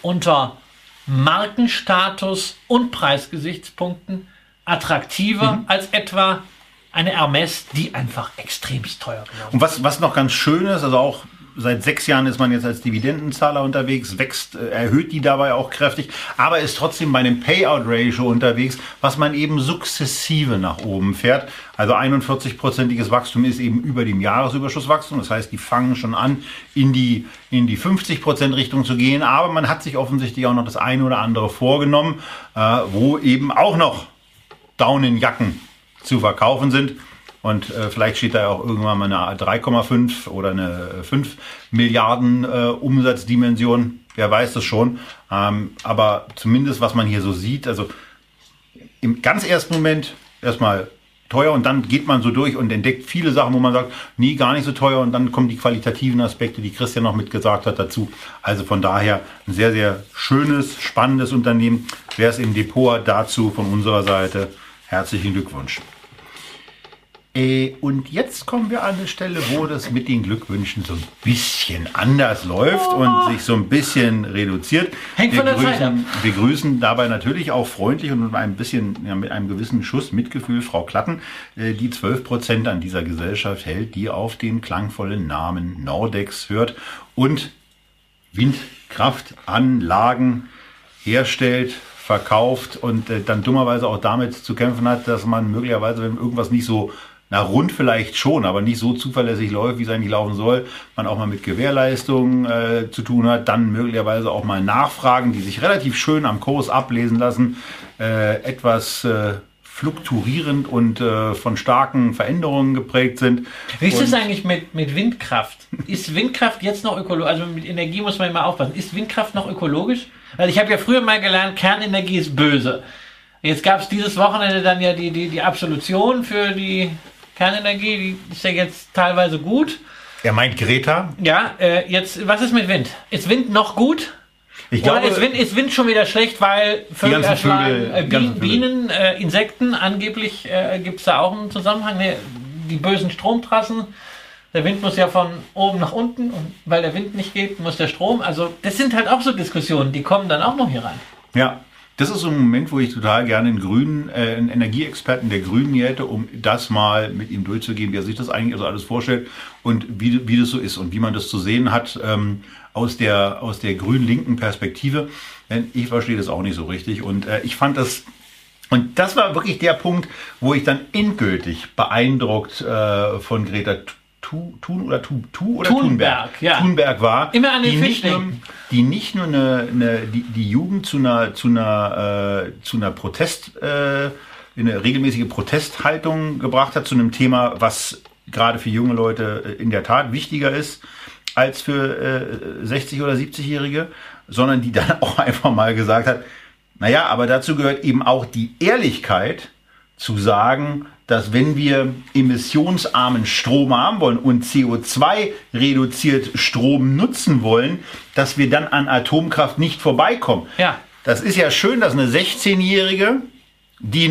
unter Markenstatus und Preisgesichtspunkten attraktiver als etwa eine Hermes, die einfach extremst teuer geworden ist. Und was noch ganz schön ist, also auch seit 6 Jahren ist man jetzt als Dividendenzahler unterwegs, wächst, erhöht die dabei auch kräftig, aber ist trotzdem bei einem Payout-Ratio unterwegs, was man eben sukzessive nach oben fährt. Also 41%iges Wachstum ist eben über dem Jahresüberschusswachstum. Das heißt, die fangen schon an, in die 50% Richtung zu gehen. Aber man hat sich offensichtlich auch noch das eine oder andere vorgenommen, wo eben auch noch Daunenjacken zu verkaufen sind, und vielleicht steht da ja auch irgendwann mal eine 3,5 oder eine 5 Milliarden Umsatzdimension, wer weiß das schon, aber zumindest was man hier so sieht, also im ganz ersten Moment erstmal teuer und dann geht man so durch und entdeckt viele Sachen, wo man sagt, nee, gar nicht so teuer, und dann kommen die qualitativen Aspekte, die Christian noch mitgesagt hat, dazu. Also von daher ein sehr, sehr schönes, spannendes Unternehmen. Wer es im Depot hat, dazu von unserer Seite herzlichen Glückwunsch. Und jetzt kommen wir an eine Stelle, wo das mit den Glückwünschen so ein bisschen anders läuft und sich so ein bisschen reduziert. Hängt von der Zeit ab. Wir grüßen dabei natürlich auch freundlich und mit einem gewissen Schuss Mitgefühl Frau Klatten, die 12% an dieser Gesellschaft hält, die auf den klangvollen Namen Nordex hört und Windkraftanlagen herstellt, verkauft und dann dummerweise auch damit zu kämpfen hat, dass man möglicherweise, wenn irgendwas nicht so, rund vielleicht schon, aber nicht so zuverlässig läuft, wie es eigentlich laufen soll, man auch mal mit Gewährleistungen zu tun hat, dann möglicherweise auch mal Nachfragen, die sich relativ schön am Kurs ablesen lassen, etwas fluktuierend und von starken Veränderungen geprägt sind. Wie ist es eigentlich mit Windkraft? Ist Windkraft jetzt noch ökologisch? Also mit Energie muss man immer aufpassen. Ist Windkraft noch ökologisch? Also ich habe ja früher mal gelernt, Kernenergie ist böse. Jetzt gab es dieses Wochenende dann ja die Absolution für die Kernenergie, die ist ja jetzt teilweise gut. Er meint Greta. Ja, jetzt, was ist mit Wind? Ist Wind noch gut? Ich glaube, ist Wind schon wieder schlecht, weil Vögel erschlagen, Bienen, Insekten, angeblich gibt es da auch einen Zusammenhang. Nee, die bösen Stromtrassen. Der Wind muss ja von oben nach unten, und weil der Wind nicht geht, muss der Strom. Also das sind halt auch so Diskussionen, die kommen dann auch noch hier rein. Ja, das ist so ein Moment, wo ich total gerne einen Energieexperten der Grünen hier hätte, um das mal mit ihm durchzugehen, wie er sich das eigentlich also alles vorstellt und wie das so ist und wie man das zu sehen hat aus der grün-linken Perspektive. Denn ich verstehe das auch nicht so richtig, und ich fand das... Und das war wirklich der Punkt, wo ich dann endgültig beeindruckt von Greta Thunberg. Ja. Thunberg war, immer an den die nicht nur die Jugend zu einer eine regelmäßige Protesthaltung gebracht hat, zu einem Thema, was gerade für junge Leute in der Tat wichtiger ist als für 60- oder 70-Jährige, sondern die dann auch einfach mal gesagt hat, naja, aber dazu gehört eben auch die Ehrlichkeit zu sagen, dass wenn wir emissionsarmen Strom haben wollen und CO2 reduziert Strom nutzen wollen, dass wir dann an Atomkraft nicht vorbeikommen. Ja. Das ist ja schön, dass eine 16-Jährige, die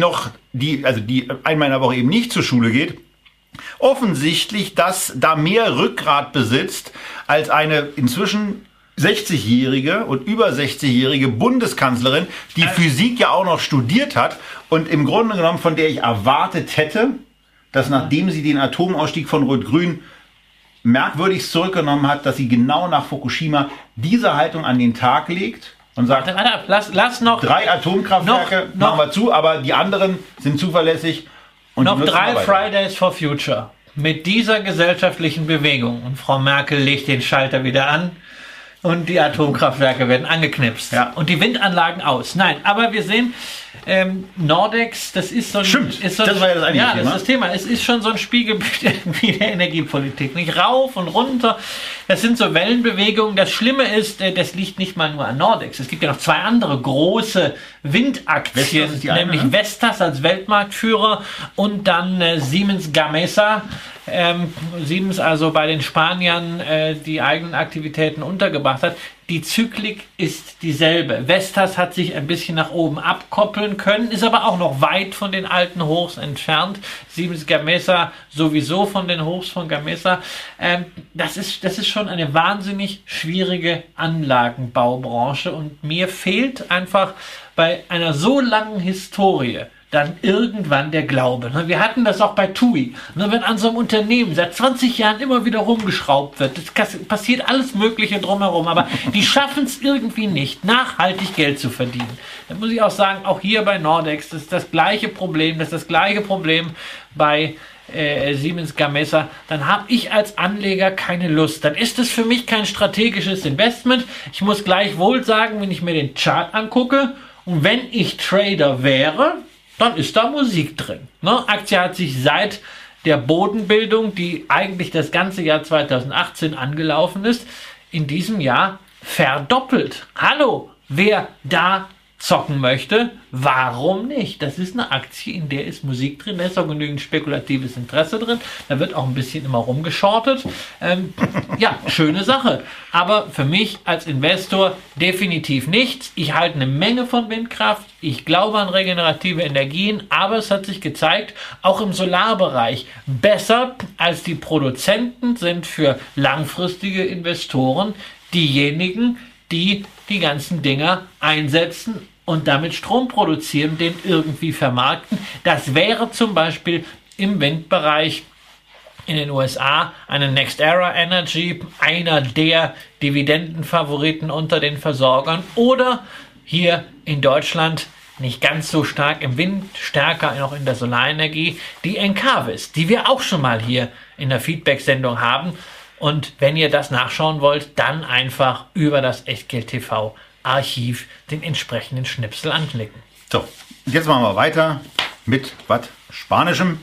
einmal in der Woche eben nicht zur Schule geht, offensichtlich das da mehr Rückgrat besitzt als eine inzwischen 60-jährige und über 60-jährige Bundeskanzlerin, die Physik ja auch noch studiert hat und im Grunde genommen, von der ich erwartet hätte, dass nachdem sie den Atomausstieg von Rot-Grün merkwürdig zurückgenommen hat, dass sie genau nach Fukushima diese Haltung an den Tag legt und sagt, lass noch drei Atomkraftwerke, machen wir zu, aber die anderen sind zuverlässig. Und noch drei Fridays for Future. Mit dieser gesellschaftlichen Bewegung. Und Frau Merkel legt den Schalter wieder an und die Atomkraftwerke werden angeknipst. Ja. Und die Windanlagen aus. Nein, aber wir sehen, Nordex, das ist so ein... Stimmt, ist so ein, das war ja das eigentliche Thema. Das ist das Thema. Es ist schon so ein Spiegelbild irgendwie der Energiepolitik. Nicht rauf und runter. Das sind so Wellenbewegungen. Das Schlimme ist, das liegt nicht mal nur an Nordex. Es gibt ja noch zwei andere große Windaktien. Vestas, nämlich eine, ne? Vestas als Weltmarktführer und dann Siemens Gamesa. Siemens also bei den Spaniern die eigenen Aktivitäten untergebracht hat. Die Zyklik ist dieselbe. Vestas hat sich ein bisschen nach oben abkoppeln können, ist aber auch noch weit von den alten Hochs entfernt. Siemens Gamesa sowieso von den Hochs von Gamesa. Das ist schon eine wahnsinnig schwierige Anlagenbaubranche und mir fehlt einfach bei einer so langen Historie dann irgendwann der Glaube. Wir hatten das auch bei TUI. Wenn an so einem Unternehmen seit 20 Jahren immer wieder rumgeschraubt wird, das passiert alles Mögliche drumherum, aber die schaffen es irgendwie nicht, nachhaltig Geld zu verdienen. Da muss ich auch sagen, auch hier bei Nordex, das ist das gleiche Problem, bei Siemens Gamesa, dann habe ich als Anleger keine Lust. Dann ist es für mich kein strategisches Investment. Ich muss gleichwohl sagen, wenn ich mir den Chart angucke und wenn ich Trader wäre, dann ist da Musik drin. Ne? Aktie hat sich seit der Bodenbildung, die eigentlich das ganze Jahr 2018 angelaufen ist, in diesem Jahr verdoppelt. Hallo, wer da zocken möchte, warum nicht? Das ist eine Aktie, in der ist Musik drin, da ist auch genügend spekulatives Interesse drin, da wird auch ein bisschen immer rumgeschortet. Ja, schöne Sache, aber für mich als Investor definitiv nichts. Ich halte eine Menge von Windkraft, ich glaube an regenerative Energien, aber es hat sich gezeigt, auch im Solarbereich besser als die Produzenten sind für langfristige Investoren diejenigen, die die ganzen Dinger einsetzen und damit Strom produzieren, den irgendwie vermarkten. Das wäre zum Beispiel im Windbereich in den USA eine Next Era Energy, einer der Dividendenfavoriten unter den Versorgern. Oder hier in Deutschland, nicht ganz so stark im Wind, stärker noch in der Solarenergie, die Encavis, die wir auch schon mal hier in der Feedback-Sendung haben. Und wenn ihr das nachschauen wollt, dann einfach über das Echtgeld-TV-Archiv den entsprechenden Schnipsel anklicken. So, jetzt machen wir weiter mit was Spanischem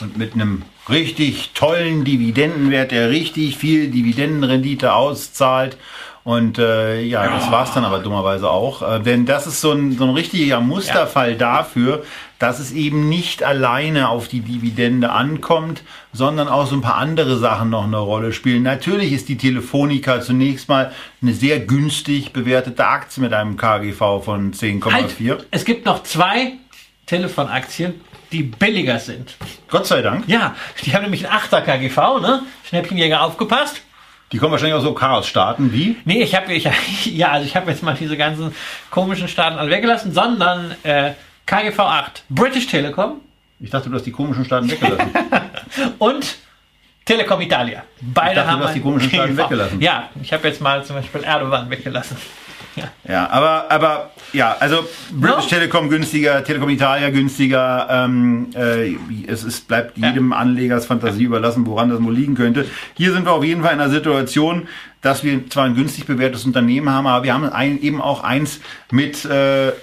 und mit einem richtig tollen Dividendenwert, der richtig viel Dividendenrendite auszahlt. Und ja, das war's dann aber dummerweise auch. Denn das ist so ein richtiger Musterfall dafür, dass es eben nicht alleine auf die Dividende ankommt, sondern auch so ein paar andere Sachen noch eine Rolle spielen. Natürlich ist die Telefonica zunächst mal eine sehr günstig bewertete Aktie mit einem KGV von 10,4. Halt, es gibt noch zwei Telefonaktien, die billiger sind. Gott sei Dank. Ja, die haben nämlich einen 8er KGV, ne? Schnäppchenjäger aufgepasst. Die kommen wahrscheinlich auch so Chaos-Staaten wie? Nee, ich habe jetzt mal diese ganzen komischen Staaten alle weggelassen, sondern KGV 8, British Telekom. Ich dachte, du hast die komischen Staaten weggelassen. Und Telekom Italia. Beide haben die komischen Staaten weggelassen. Ja, ich habe jetzt mal zum Beispiel Erdogan weggelassen. Ja, aber ja, also British Telekom günstiger, Telekom Italia günstiger. Es bleibt jedem Anlegers Fantasie überlassen, woran das wohl liegen könnte. Hier sind wir auf jeden Fall in einer Situation, dass wir zwar ein günstig bewährtes Unternehmen haben, aber wir haben eben auch eins mit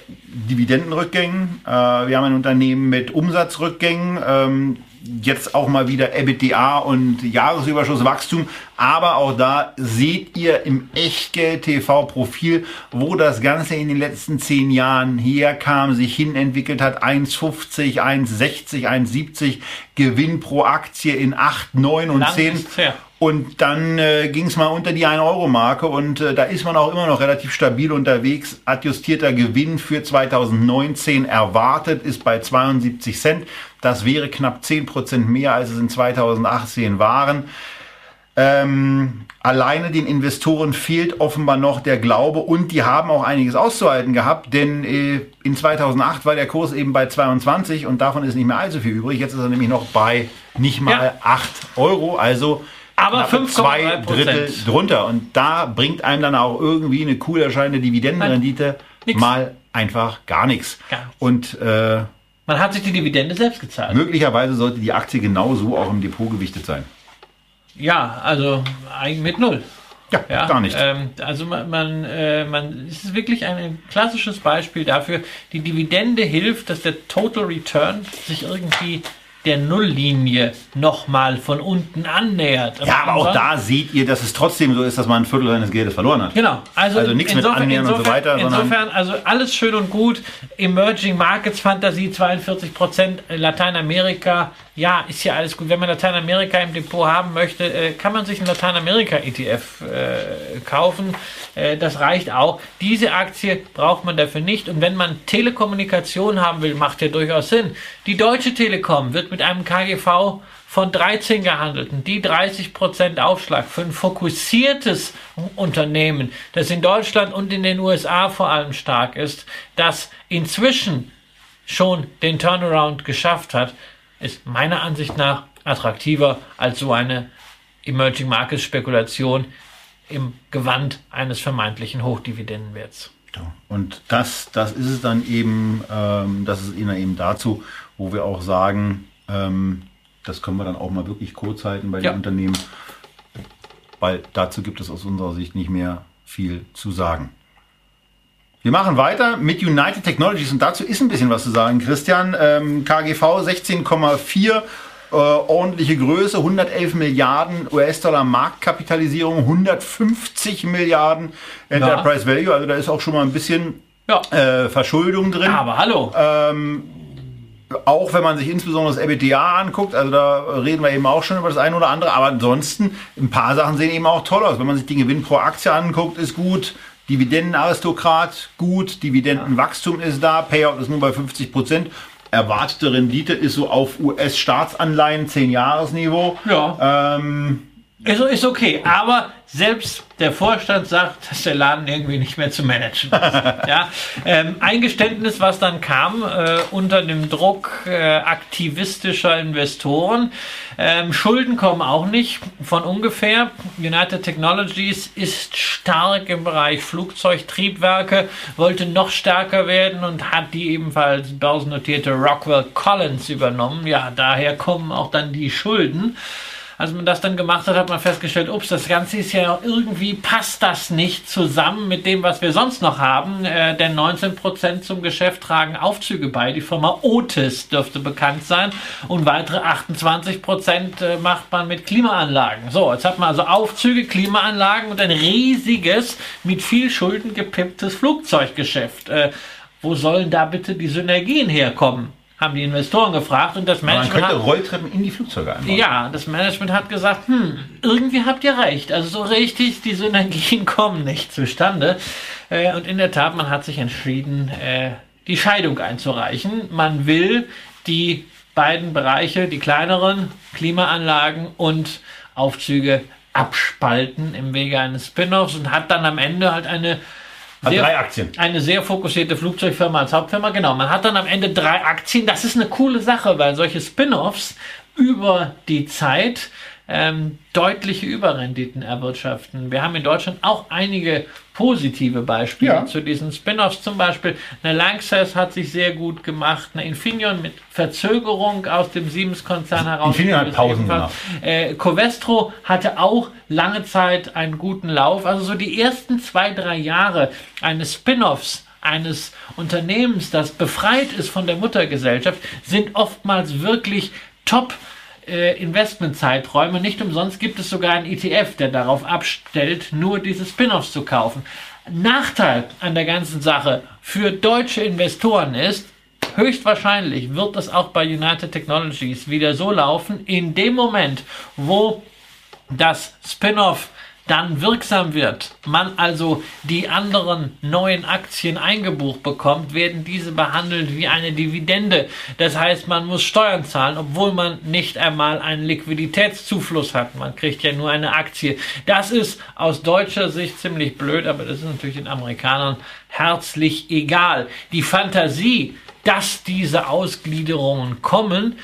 Dividendenrückgängen. Wir haben ein Unternehmen mit Umsatzrückgängen. Jetzt auch mal wieder EBITDA und Jahresüberschusswachstum, aber auch da seht ihr im Echtgeld-TV-Profil, wo das Ganze in den letzten 10 Jahren herkam, sich hin entwickelt hat, 1,50, 1,60, 1,70 Gewinn pro Aktie in 8, 9 und 10. Und dann ging es mal unter die 1-Euro-Marke und da ist man auch immer noch relativ stabil unterwegs. Adjustierter Gewinn für 2019 erwartet ist bei 72 Cent. Das wäre knapp 10% mehr, als es in 2018 waren. Alleine den Investoren fehlt offenbar noch der Glaube, und die haben auch einiges auszuhalten gehabt, denn in 2008 war der Kurs eben bei 22 und davon ist nicht mehr allzu viel übrig. Jetzt ist er nämlich noch bei nicht mal 8 €, also aber 2/3 drunter, und da bringt einem dann auch irgendwie eine cool erscheinende Dividendenrendite mal einfach gar nichts. Und man hat sich die Dividende selbst gezahlt. Möglicherweise sollte die Aktie genauso auch im Depot gewichtet sein. Ja, also eigentlich mit 0. Ja, ja, gar nicht. Also man ist wirklich ein klassisches Beispiel dafür, die Dividende hilft, dass der Total Return sich irgendwie der Nulllinie nochmal von unten annähert. Ja, aber auch da seht ihr, dass es trotzdem so ist, dass man ein Viertel seines Geldes verloren hat. Genau. Also nichts mit annähern und so weiter. Insofern, also alles schön und gut. Emerging Markets Fantasie, 42%, Lateinamerika. Ja, ist ja alles gut. Wenn man Lateinamerika im Depot haben möchte, kann man sich einen Lateinamerika-ETF kaufen. Das reicht auch. Diese Aktie braucht man dafür nicht. Und wenn man Telekommunikation haben will, macht ja durchaus Sinn. Die Deutsche Telekom wird mit einem KGV von 13 gehandelt. Und die 30% Aufschlag für ein fokussiertes Unternehmen, das in Deutschland und in den USA vor allem stark ist, das inzwischen schon den Turnaround geschafft hat, ist meiner Ansicht nach attraktiver als so eine Emerging Markets Spekulation im Gewand eines vermeintlichen Hochdividendenwerts. Und das ist es dann eben, das ist eben dazu, wo wir auch sagen, das können wir dann auch mal wirklich kurz halten bei den Unternehmen, weil dazu gibt es aus unserer Sicht nicht mehr viel zu sagen. Wir machen weiter mit United Technologies, und dazu ist ein bisschen was zu sagen, Christian. KGV 16,4, ordentliche Größe, 111 Milliarden US-Dollar Marktkapitalisierung, 150 Milliarden Enterprise Value, also da ist auch schon mal ein bisschen Verschuldung drin. Aber hallo! Auch wenn man sich insbesondere das EBITDA anguckt, also da reden wir eben auch schon über das eine oder andere, aber ansonsten, ein paar Sachen sehen eben auch toll aus. Wenn man sich den Gewinn pro Aktie anguckt, ist gut, Dividendenaristokrat gut, Dividendenwachstum ist da, Payout ist nur bei 50%, erwartete Rendite ist so auf US-Staatsanleihen, 10-Jahres-Niveau. Ja. Ist okay, aber selbst der Vorstand sagt, dass der Laden irgendwie nicht mehr zu managen ist. Ja, ein Geständnis, was dann kam, unter dem Druck aktivistischer Investoren. Schulden kommen auch nicht von ungefähr. United Technologies ist stark im Bereich Flugzeugtriebwerke, wollte noch stärker werden und hat die ebenfalls börsennotierte Rockwell Collins übernommen. Ja, daher kommen auch dann die Schulden. Als man das dann gemacht hat, hat man festgestellt, ups, das Ganze ist ja irgendwie, passt das nicht zusammen mit dem, was wir sonst noch haben. Denn 19% zum Geschäft tragen Aufzüge bei. Die Firma Otis dürfte bekannt sein. Und weitere 28% macht man mit Klimaanlagen. So, jetzt hat man also Aufzüge, Klimaanlagen und ein riesiges, mit viel Schulden gepimptes Flugzeuggeschäft. Wo sollen da bitte die Synergien herkommen? Haben die Investoren gefragt, und das Management man könnte Rolltreppen in die Flugzeuge einbauen. Ja, das Management hat gesagt, irgendwie habt ihr recht. Also so richtig, die Synergien kommen nicht zustande. Und in der Tat, man hat sich entschieden, die Scheidung einzureichen. Man will die beiden Bereiche, die kleineren Klimaanlagen und Aufzüge, abspalten im Wege eines Spin-offs, und hat dann am Ende halt eine sehr fokussierte Flugzeugfirma als Hauptfirma, genau. Man hat dann am Ende 3 Aktien. Das ist eine coole Sache, weil solche Spin-offs über die Zeit deutliche Überrenditen erwirtschaften. Wir haben in Deutschland auch einige positive Beispiele zu diesen Spin-offs. Zum Beispiel eine Lanxess hat sich sehr gut gemacht, eine Infineon mit Verzögerung aus dem Siemens-Konzern heraus. Infineon hat Pausen gemacht. Covestro hatte auch lange Zeit einen guten Lauf. Also so die ersten 2-3 Jahre eines Spin-offs, eines Unternehmens, das befreit ist von der Muttergesellschaft, sind oftmals wirklich top Investmentzeiträume. Nicht umsonst gibt es sogar einen ETF, der darauf abstellt, nur diese Spin-offs zu kaufen. Nachteil an der ganzen Sache für deutsche Investoren ist, höchstwahrscheinlich wird es auch bei United Technologies wieder so laufen, in dem Moment, wo das Spin-off dann wirksam wird, man also die anderen neuen Aktien eingebucht bekommt, werden diese behandelt wie eine Dividende. Das heißt, man muss Steuern zahlen, obwohl man nicht einmal einen Liquiditätszufluss hat. Man kriegt ja nur eine Aktie. Das ist aus deutscher Sicht ziemlich blöd, aber das ist natürlich den Amerikanern herzlich egal. Die Fantasie, dass diese Ausgliederungen kommen,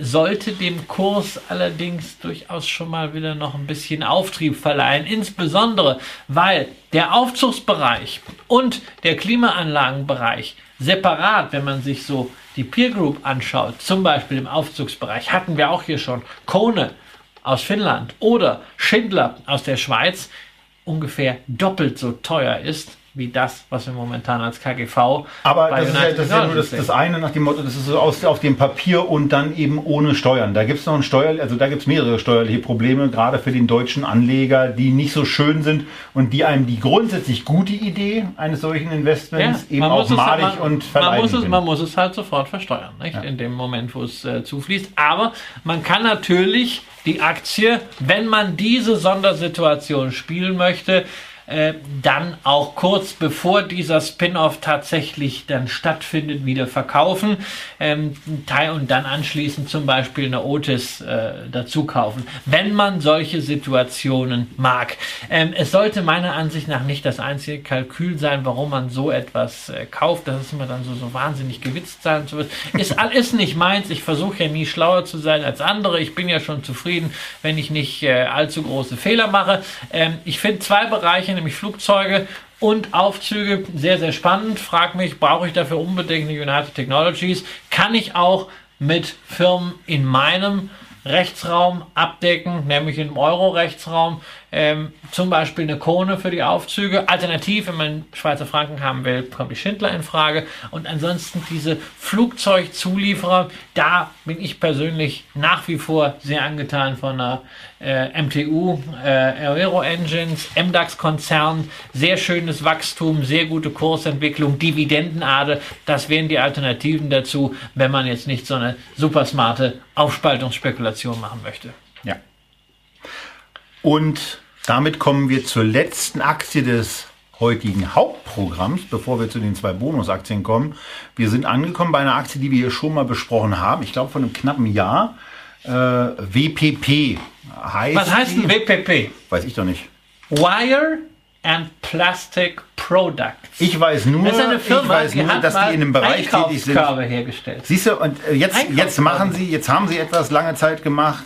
sollte dem Kurs allerdings durchaus schon mal wieder noch ein bisschen Auftrieb verleihen. Insbesondere, weil der Aufzugsbereich und der Klimaanlagenbereich separat, wenn man sich so die Peer Group anschaut, zum Beispiel im Aufzugsbereich, hatten wir auch hier schon Kone aus Finnland oder Schindler aus der Schweiz, ungefähr doppelt so teuer ist wie das, was wir momentan als KGV. Aber das ist ja nur das eine nach dem Motto, das ist so auf dem Papier und dann eben ohne Steuern. Da gibt es noch ein da gibt es mehrere steuerliche Probleme, gerade für den deutschen Anleger, die nicht so schön sind und die einem die grundsätzlich gute Idee eines solchen Investments eben auch madig und verleidend sind. Man muss es halt sofort versteuern, nicht? Ja. In dem Moment, wo es zufließt. Aber man kann natürlich die Aktie, wenn man diese Sondersituation spielen möchte, dann auch kurz bevor dieser Spin-off tatsächlich dann stattfindet, wieder verkaufen und dann anschließend zum Beispiel eine Otis dazu kaufen, wenn man solche Situationen mag. Es sollte meiner Ansicht nach nicht das einzige Kalkül sein, warum man so etwas kauft, dass es immer dann so wahnsinnig gewitzt sein wird. Ist nicht meins, ich versuche ja nie schlauer zu sein als andere, ich bin ja schon zufrieden, wenn ich nicht allzu große Fehler mache. Ich finde zwei Bereiche, nämlich Flugzeuge und Aufzüge, sehr, sehr spannend. Frag mich, brauche ich dafür unbedingt eine United Technologies? Kann ich auch mit Firmen in meinem Rechtsraum abdecken, nämlich im Euro-Rechtsraum, zum Beispiel eine Kone für die Aufzüge. Alternativ, wenn man Schweizer Franken haben will, kommt die Schindler in Frage. Und ansonsten diese Flugzeugzulieferer, da bin ich persönlich nach wie vor sehr angetan von einer MTU, Aero Engines, MDAX-Konzern, sehr schönes Wachstum, sehr gute Kursentwicklung, Dividendenade, das wären die Alternativen dazu, wenn man jetzt nicht so eine super smarte Aufspaltungsspekulation machen möchte. Ja. Und damit kommen wir zur letzten Aktie des heutigen Hauptprogramms, bevor wir zu den zwei Bonusaktien kommen. Wir sind angekommen bei einer Aktie, die wir hier schon mal besprochen haben, ich glaube vor einem knappen Jahr. WPP heißt. Was heißt denn WPP? Weiß ich doch nicht. Wire and Plastic Products. Ich weiß nur, dass die in dem Bereich tätig sind. Hergestellt. Siehst du, und jetzt haben sie etwas lange Zeit gemacht,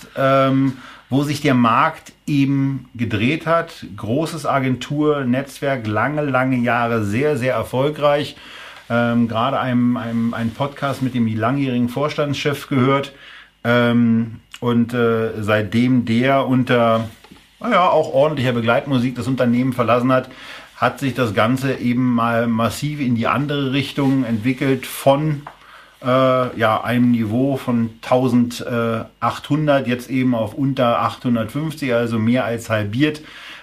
wo sich der Markt eben gedreht hat. Großes Agenturnetzwerk, lange Jahre sehr, sehr erfolgreich. Gerade einem Podcast mit dem langjährigen Vorstandschef gehört. Und seitdem der unter auch ordentlicher Begleitmusik das Unternehmen verlassen hat, hat sich das Ganze eben mal massiv in die andere Richtung entwickelt von einem Niveau von 1800 jetzt eben auf unter 850, also mehr als halbiert.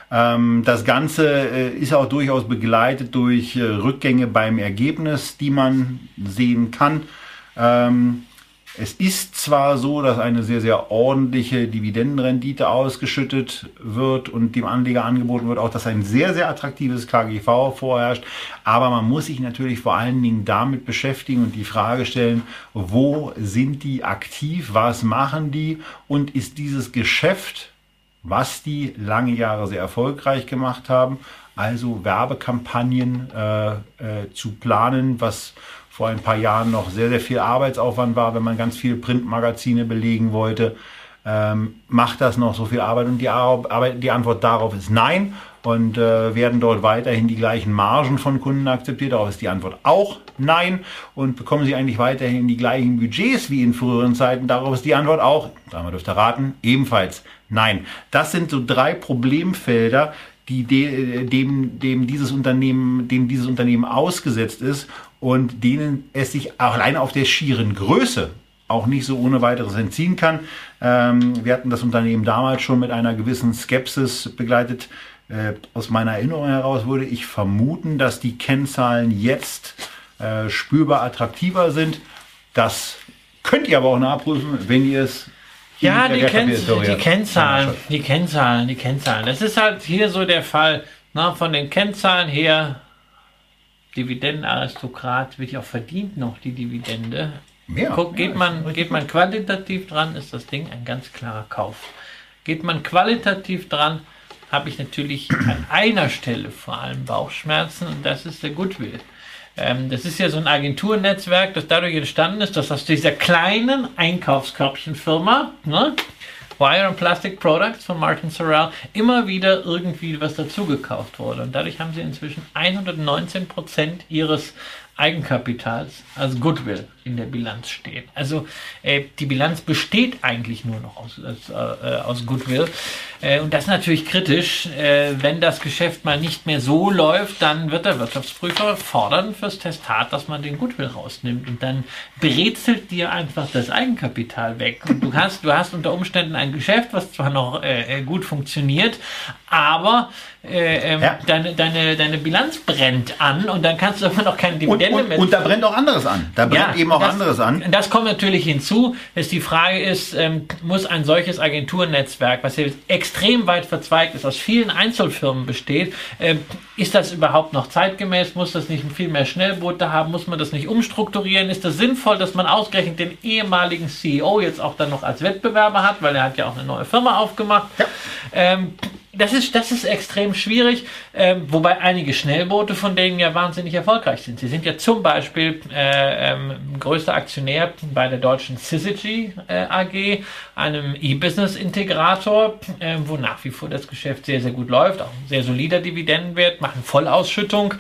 Das Ganze ist auch durchaus begleitet durch Rückgänge beim Ergebnis, die man sehen kann. Es ist zwar so, dass eine sehr, sehr ordentliche Dividendenrendite ausgeschüttet wird und dem Anleger angeboten wird, auch dass ein sehr, sehr attraktives KGV vorherrscht, aber man muss sich natürlich vor allen Dingen damit beschäftigen und die Frage stellen, wo sind die aktiv, was machen die und ist dieses Geschäft, was die lange Jahre sehr erfolgreich gemacht haben, also Werbekampagnen zu planen, was vor ein paar Jahren noch sehr, sehr viel Arbeitsaufwand war, wenn man ganz viele Printmagazine belegen wollte, macht das noch so viel Arbeit? Und die Antwort darauf ist nein. Und werden dort weiterhin die gleichen Margen von Kunden akzeptiert? Darauf ist die Antwort auch nein. Und bekommen sie eigentlich weiterhin die gleichen Budgets wie in früheren Zeiten? Darauf ist die Antwort auch, da dürft ihr raten, ebenfalls nein. Das sind so drei Problemfelder, dem dieses Unternehmen ausgesetzt ist und denen es sich alleine auf der schieren Größe auch nicht so ohne weiteres entziehen kann. Wir hatten das Unternehmen damals schon mit einer gewissen Skepsis begleitet. Aus meiner Erinnerung heraus würde ich vermuten, dass die Kennzahlen jetzt spürbar attraktiver sind. Das könnt ihr aber auch nachprüfen, wenn ihr es Ja, die Kennzahlen. Das ist halt hier so der Fall. Na, von den Kennzahlen her, Dividendenaristokrat wird ja auch verdient noch die Dividende. Ja, guck, geht man qualitativ dran, ist das Ding ein ganz klarer Kauf. Geht man qualitativ dran, habe ich natürlich an einer Stelle vor allem Bauchschmerzen, und das ist der Goodwill. Das ist ja so ein Agenturnetzwerk, das dadurch entstanden ist, dass aus dieser kleinen Einkaufskörbchenfirma, ne, Wire and Plastic Products von Martin Sorrell, immer wieder irgendwie was dazugekauft wurde. Und dadurch haben sie inzwischen 119% ihres Eigenkapitals als Goodwill in der Bilanz stehen. Also die Bilanz besteht eigentlich nur noch aus Goodwill. Und das ist natürlich kritisch. Wenn das Geschäft mal nicht mehr so läuft, dann wird der Wirtschaftsprüfer fordern fürs Testat, dass man den Goodwill rausnimmt. Und dann brezelt dir einfach das Eigenkapital weg. Und du hast unter Umständen ein Geschäft, was zwar noch gut funktioniert, aber deine Bilanz brennt an, und dann kannst du immer noch keine Dividende mehr. Und da brennt auch anderes an. Da brennt eben auch anderes an. Das kommt natürlich hinzu, dass die Frage ist, muss ein solches Agenturnetzwerk, was jetzt extrem weit verzweigt ist, aus vielen Einzelfirmen besteht, ist das überhaupt noch zeitgemäß? Muss das nicht viel mehr Schnellboote haben? Muss man das nicht umstrukturieren? Ist das sinnvoll, dass man ausgerechnet den ehemaligen CEO jetzt auch dann noch als Wettbewerber hat, weil er hat ja auch eine neue Firma aufgemacht? Ja. Das ist extrem schwierig, wobei einige Schnellboote von denen ja wahnsinnig erfolgreich sind. Sie sind ja zum Beispiel größter Aktionär bei der deutschen Syzygy AG, einem E-Business-Integrator, wo nach wie vor das Geschäft sehr, sehr gut läuft, auch ein sehr solider Dividendenwert, machen Vollausschüttung.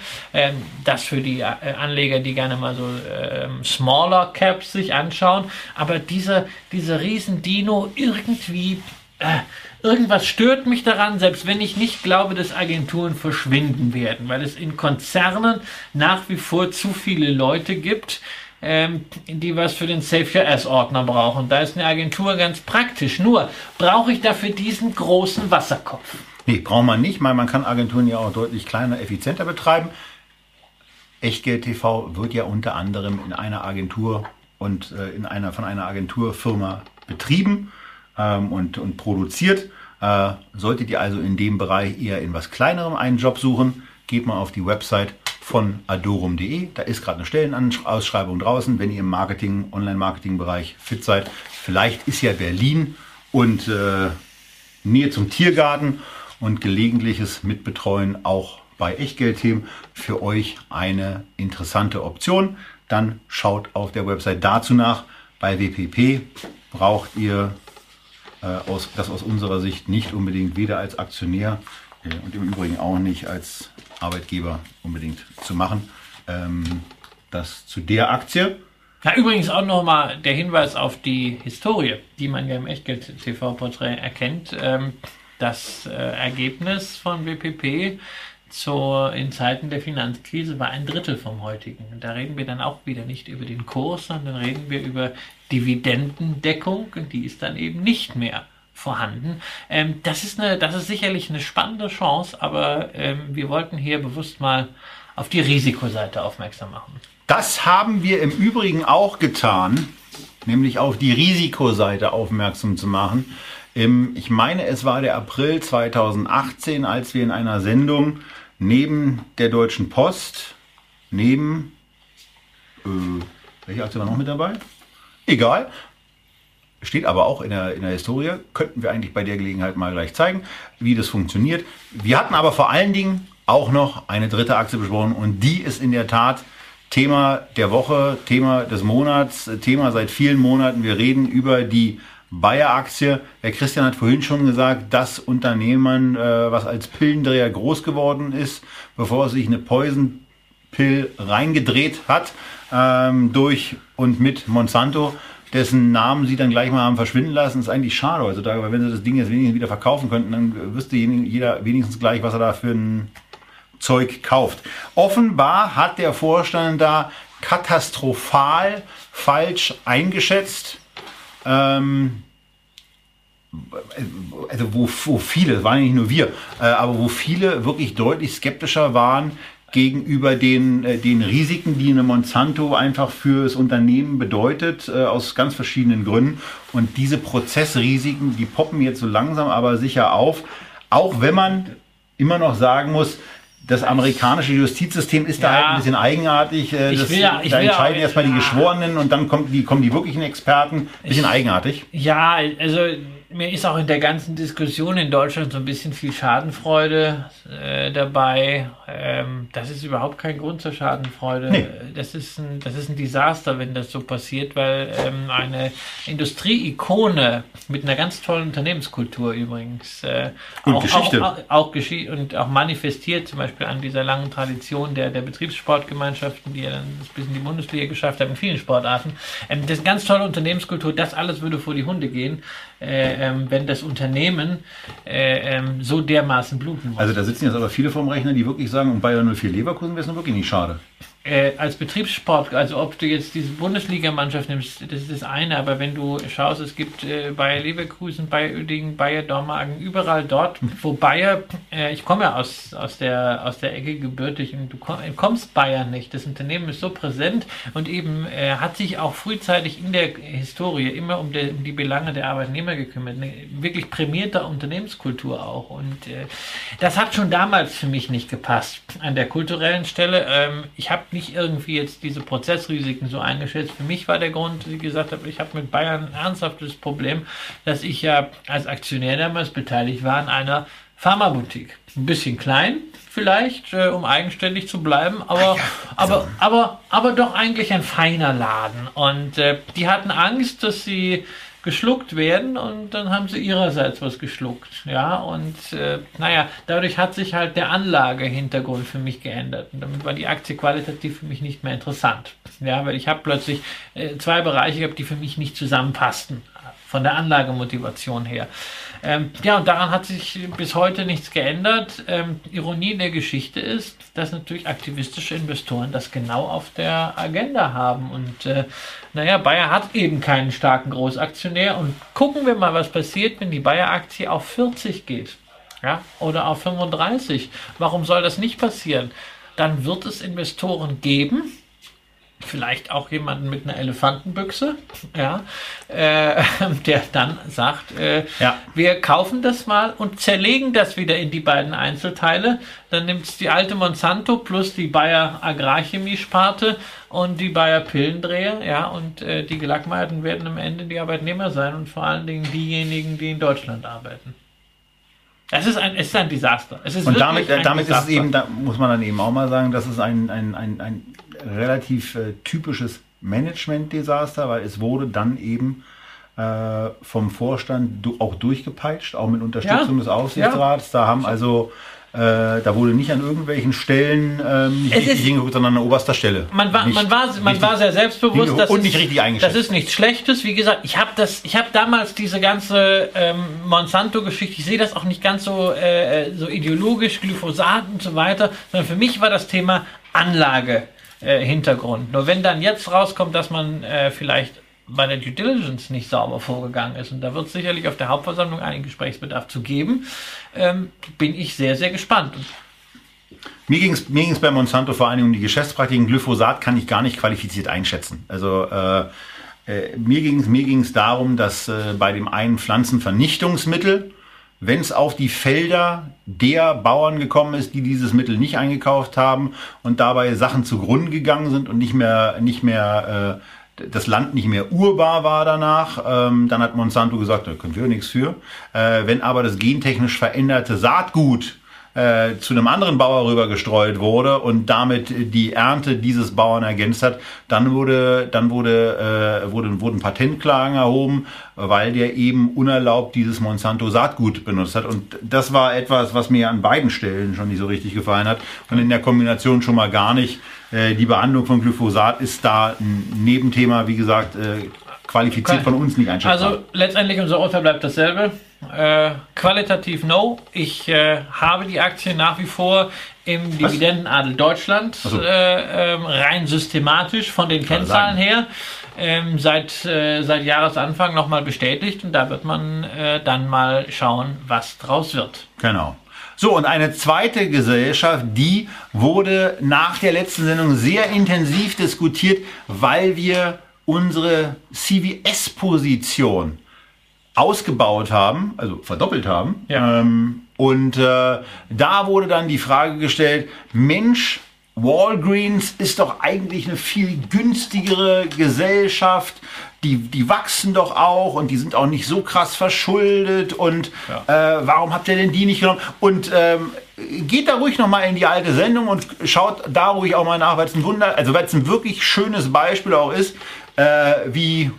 Das für die Anleger, die gerne mal so Smaller Caps sich anschauen. Aber dieser Riesendino irgendwie... Irgendwas stört mich daran, selbst wenn ich nicht glaube, dass Agenturen verschwinden werden, weil es in Konzernen nach wie vor zu viele Leute gibt, die was für den Save-Your-Ass-Ordner brauchen. Da ist eine Agentur ganz praktisch. Nur brauche ich dafür diesen großen Wasserkopf? Nee, braucht man nicht, weil man kann Agenturen ja auch deutlich kleiner, effizienter betreiben. Echtgeld-TV wird ja unter anderem in einer Agentur und von einer Agenturfirma betrieben. Und produziert. Solltet ihr also in dem Bereich eher in was Kleinerem einen Job suchen, geht mal auf die Website von adorum.de. Da ist gerade eine Stellenausschreibung draußen. Wenn ihr im Marketing, Online-Marketing-Bereich fit seid, vielleicht ist ja Berlin und Nähe zum Tiergarten und gelegentliches Mitbetreuen auch bei Echtgeldthemen für euch eine interessante Option. Dann schaut auf der Website dazu nach. Bei WPP braucht ihr aus unserer Sicht nicht unbedingt weder als Aktionär und im Übrigen auch nicht als Arbeitgeber unbedingt zu machen. Das zu der Aktie. Na, übrigens auch nochmal der Hinweis auf die Historie, die man ja im Echtgeld-TV-Porträt erkennt. Das Ergebnis von WPP in Zeiten der Finanzkrise war ein Drittel vom heutigen. Und da reden wir dann auch wieder nicht über den Kurs, sondern reden wir über Dividendendeckung, und die ist dann eben nicht mehr vorhanden. Das ist sicherlich eine spannende Chance, aber wir wollten hier bewusst mal auf die Risikoseite aufmerksam machen. Das haben wir im Übrigen auch getan, nämlich auf die Risikoseite aufmerksam zu machen. Ich meine, es war der April 2018, als wir in einer Sendung neben der Deutschen Post, neben, welche Aktie war noch mit dabei? Egal, steht aber auch in der Historie, könnten wir eigentlich bei der Gelegenheit mal gleich zeigen, wie das funktioniert. Wir hatten aber vor allen Dingen auch noch eine dritte Aktie besprochen, und die ist in der Tat Thema der Woche, Thema des Monats, Thema seit vielen Monaten. Wir reden über die Bayer-Aktie. Der Christian hat vorhin schon gesagt, das Unternehmen, was als Pillendreher groß geworden ist, bevor es sich eine Poison-Pill reingedreht hat, durch und mit Monsanto, dessen Namen sie dann gleich mal haben verschwinden lassen, ist eigentlich schade heutzutage, weil wenn sie das Ding jetzt wenigstens wieder verkaufen könnten, dann wüsste jeder wenigstens gleich, was er da für ein Zeug kauft. Offenbar hat der Vorstand da katastrophal falsch eingeschätzt. Also wo viele, waren ja nicht nur wir, aber wo viele wirklich deutlich skeptischer waren, gegenüber den Risiken, die eine Monsanto einfach für das Unternehmen bedeutet, aus ganz verschiedenen Gründen. Und diese Prozessrisiken, die poppen jetzt so langsam aber sicher auf, auch wenn man immer noch sagen muss, das amerikanische Justizsystem ist da halt ein bisschen eigenartig. Da entscheiden erstmal die Geschworenen und dann kommen die wirklichen Experten. Bisschen eigenartig. Ja, also mir ist auch in der ganzen Diskussion in Deutschland so ein bisschen viel Schadenfreude dabei. Das ist überhaupt kein Grund zur Schadenfreude. Nee. Das ist ein Desaster, wenn das so passiert, weil eine Industrieikone mit einer ganz tollen Unternehmenskultur übrigens und Geschichte. Auch Geschichte und auch manifestiert zum Beispiel an dieser langen Tradition der Betriebssportgemeinschaften, die ja dann bis in die Bundesliga geschafft haben, in vielen Sportarten. Das ist eine ganz tolle Unternehmenskultur, das alles würde vor die Hunde gehen, wenn das Unternehmen so dermaßen bluten muss. Also da sitzen jetzt aber viele vorm Rechner, die wirklich sagen, um Bayer 04 Leverkusen wäre es nun wirklich nicht schade. Als Betriebssport, also ob du jetzt diese Bundesligamannschaft nimmst, das ist das eine, aber wenn du schaust, es gibt Bayer Leverkusen, Bayer Uerdingen, Bayer Dormagen, überall dort, wo Bayer, ich komme ja aus der Ecke gebürtig und du kommst Bayer nicht, das Unternehmen ist so präsent und eben hat sich auch frühzeitig in der Historie immer um die Belange der Arbeitnehmer gekümmert, eine wirklich prämierte Unternehmenskultur auch und das hat schon damals für mich nicht gepasst an der kulturellen Stelle, ich habe nicht irgendwie jetzt diese Prozessrisiken so eingeschätzt. Für mich war der Grund, wie gesagt habe, ich habe mit Bayern ein ernsthaftes Problem, dass ich ja als Aktionär damals beteiligt war an einer Pharmaboutique. Ein bisschen klein vielleicht, um eigenständig zu bleiben, aber doch eigentlich ein feiner Laden. Und die hatten Angst, dass sie geschluckt werden und dann haben sie ihrerseits was geschluckt. Ja, und naja, dadurch hat sich halt der Anlagehintergrund für mich geändert und damit war die Aktie qualitativ für mich nicht mehr interessant. Ja, weil ich habe plötzlich zwei Bereiche gehabt, die für mich nicht zusammenpassten, von der Anlagemotivation her. Ja, und daran hat sich bis heute nichts geändert. Ironie der Geschichte ist, dass natürlich aktivistische Investoren das genau auf der Agenda haben. Und naja, Bayer hat eben keinen starken Großaktionär. Und gucken wir mal, was passiert, wenn die Bayer-Aktie auf 40 geht. Ja, oder auf 35. Warum soll das nicht passieren? Dann wird es Investoren geben, vielleicht auch jemanden mit einer Elefantenbüchse, ja, der dann sagt, wir kaufen das mal und zerlegen das wieder in die beiden Einzelteile. Dann nimmt es die alte Monsanto plus die Bayer Agrarchemie-Sparte und die Bayer Pillendreher, ja, und die Gelackmeierten werden am Ende die Arbeitnehmer sein und vor allen Dingen diejenigen, die in Deutschland arbeiten. Es ist ein Desaster. Es ist es eben, da muss man dann eben auch mal sagen, das ist ein relativ typisches Management-Desaster, weil es wurde dann eben vom Vorstand auch durchgepeitscht, auch mit Unterstützung des Aufsichtsrats. Ja. Da haben also da wurde nicht an irgendwelchen Stellen nicht hingeguckt, sondern an oberster Stelle. Man war sehr selbstbewusst, nicht richtig eingeschätzt. Das ist nichts Schlechtes. Wie gesagt, ich hab damals diese ganze Monsanto-Geschichte, ich sehe das auch nicht ganz so ideologisch, Glyphosat und so weiter, sondern für mich war das Thema Anlage-Hintergrund. Nur wenn dann jetzt rauskommt, dass man vielleicht bei der Due Diligence nicht sauber vorgegangen ist. Und da wird es sicherlich auf der Hauptversammlung einen Gesprächsbedarf zu geben. Bin ich sehr, sehr gespannt. Mir ging's bei Monsanto vor allem um die Geschäftspraktiken. Glyphosat kann ich gar nicht qualifiziert einschätzen. Also mir ging's darum, dass bei dem einen Pflanzenvernichtungsmittel, wenn es auf die Felder der Bauern gekommen ist, die dieses Mittel nicht eingekauft haben und dabei Sachen zugrunde gegangen sind und nicht mehr das Land nicht mehr urbar war danach, dann hat Monsanto gesagt, da können wir nichts für. Wenn aber das gentechnisch veränderte Saatgut zu einem anderen Bauer rüber gestreut wurde und damit die Ernte dieses Bauern ergänzt hat, wurden Patentklagen erhoben, weil der eben unerlaubt dieses Monsanto-Saatgut benutzt hat. Und das war etwas, was mir an beiden Stellen schon nicht so richtig gefallen hat und in der Kombination schon mal gar nicht. Die Behandlung von Glyphosat ist da ein Nebenthema, wie gesagt, qualifiziert von uns nicht einschätzbar. Also letztendlich unser Urteil bleibt dasselbe. Qualitativ no. Ich habe die Aktie nach wie vor im Dividendenadel Deutschland, rein systematisch von den Kennzahlen her, seit Jahresanfang nochmal bestätigt und da wird man dann mal schauen, was draus wird. Genau. So, und eine zweite Gesellschaft, die wurde nach der letzten Sendung sehr intensiv diskutiert, weil wir unsere CVS-Position ausgebaut haben, also verdoppelt haben. Ja. Da wurde dann die Frage gestellt, Mensch, Walgreens ist doch eigentlich eine viel günstigere Gesellschaft, die wachsen doch auch und die sind auch nicht so krass verschuldet und ja. Warum habt ihr denn die nicht genommen? Und geht da ruhig nochmal in die alte Sendung und schaut da ruhig auch mal nach, weil es ein Wunder, also weil es ein wirklich schönes Beispiel auch ist, wie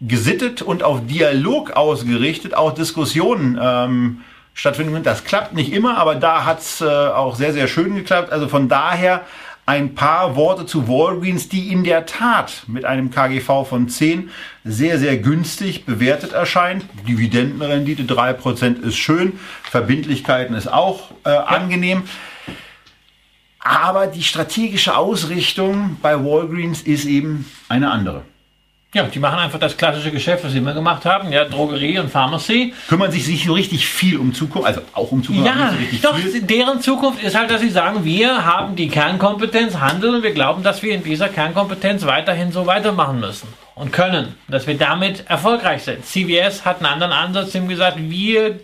gesittet und auf Dialog ausgerichtet auch Diskussionen stattfinden. Das klappt nicht immer, aber da hat es auch sehr, sehr schön geklappt. Also von daher ein paar Worte zu Walgreens, die in der Tat mit einem KGV von 10 sehr, sehr günstig bewertet erscheint. Dividendenrendite 3% ist schön, Verbindlichkeiten ist auch angenehm. Aber die strategische Ausrichtung bei Walgreens ist eben eine andere. Ja, die machen einfach das klassische Geschäft, was sie immer gemacht haben, ja, Drogerie und Pharmacy. Kümmern sich nicht so richtig viel um Zukunft, also auch um Zukunft. Ja, so doch, viel. Deren Zukunft ist halt, dass sie sagen, wir haben die Kernkompetenz Handel und wir glauben, dass wir in dieser Kernkompetenz weiterhin so weitermachen müssen und können, dass wir damit erfolgreich sind. CVS hat einen anderen Ansatz, dem gesagt, wir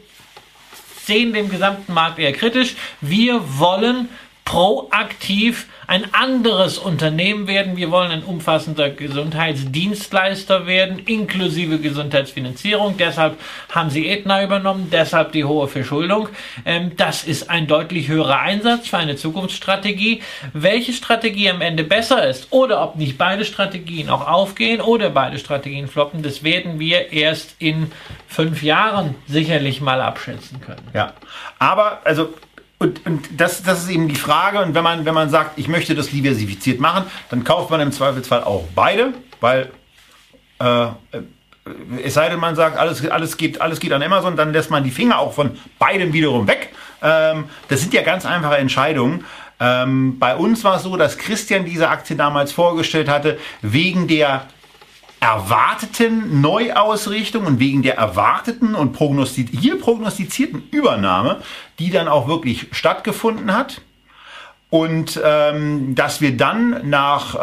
sehen den gesamten Markt eher kritisch, wir wollen proaktiv ein anderes Unternehmen werden. Wir wollen ein umfassender Gesundheitsdienstleister werden, inklusive Gesundheitsfinanzierung. Deshalb haben sie Aetna übernommen, deshalb die hohe Verschuldung. Das ist ein deutlich höherer Einsatz für eine Zukunftsstrategie. Welche Strategie am Ende besser ist oder ob nicht beide Strategien auch aufgehen oder beide Strategien floppen, das werden wir erst in 5 Jahren sicherlich mal abschätzen können. Ja, aber also Und das ist eben die Frage. Und wenn man sagt, ich möchte das diversifiziert machen, dann kauft man im Zweifelsfall auch beide, weil es sei denn, man sagt, alles geht an Amazon, dann lässt man die Finger auch von beidem wiederum weg. Das sind ja ganz einfache Entscheidungen. Bei uns war es so, dass Christian diese Aktie damals vorgestellt hatte, wegen der erwarteten Neuausrichtung und wegen der erwarteten und prognostizierten Übernahme, die dann auch wirklich stattgefunden hat. Und dass wir dann nach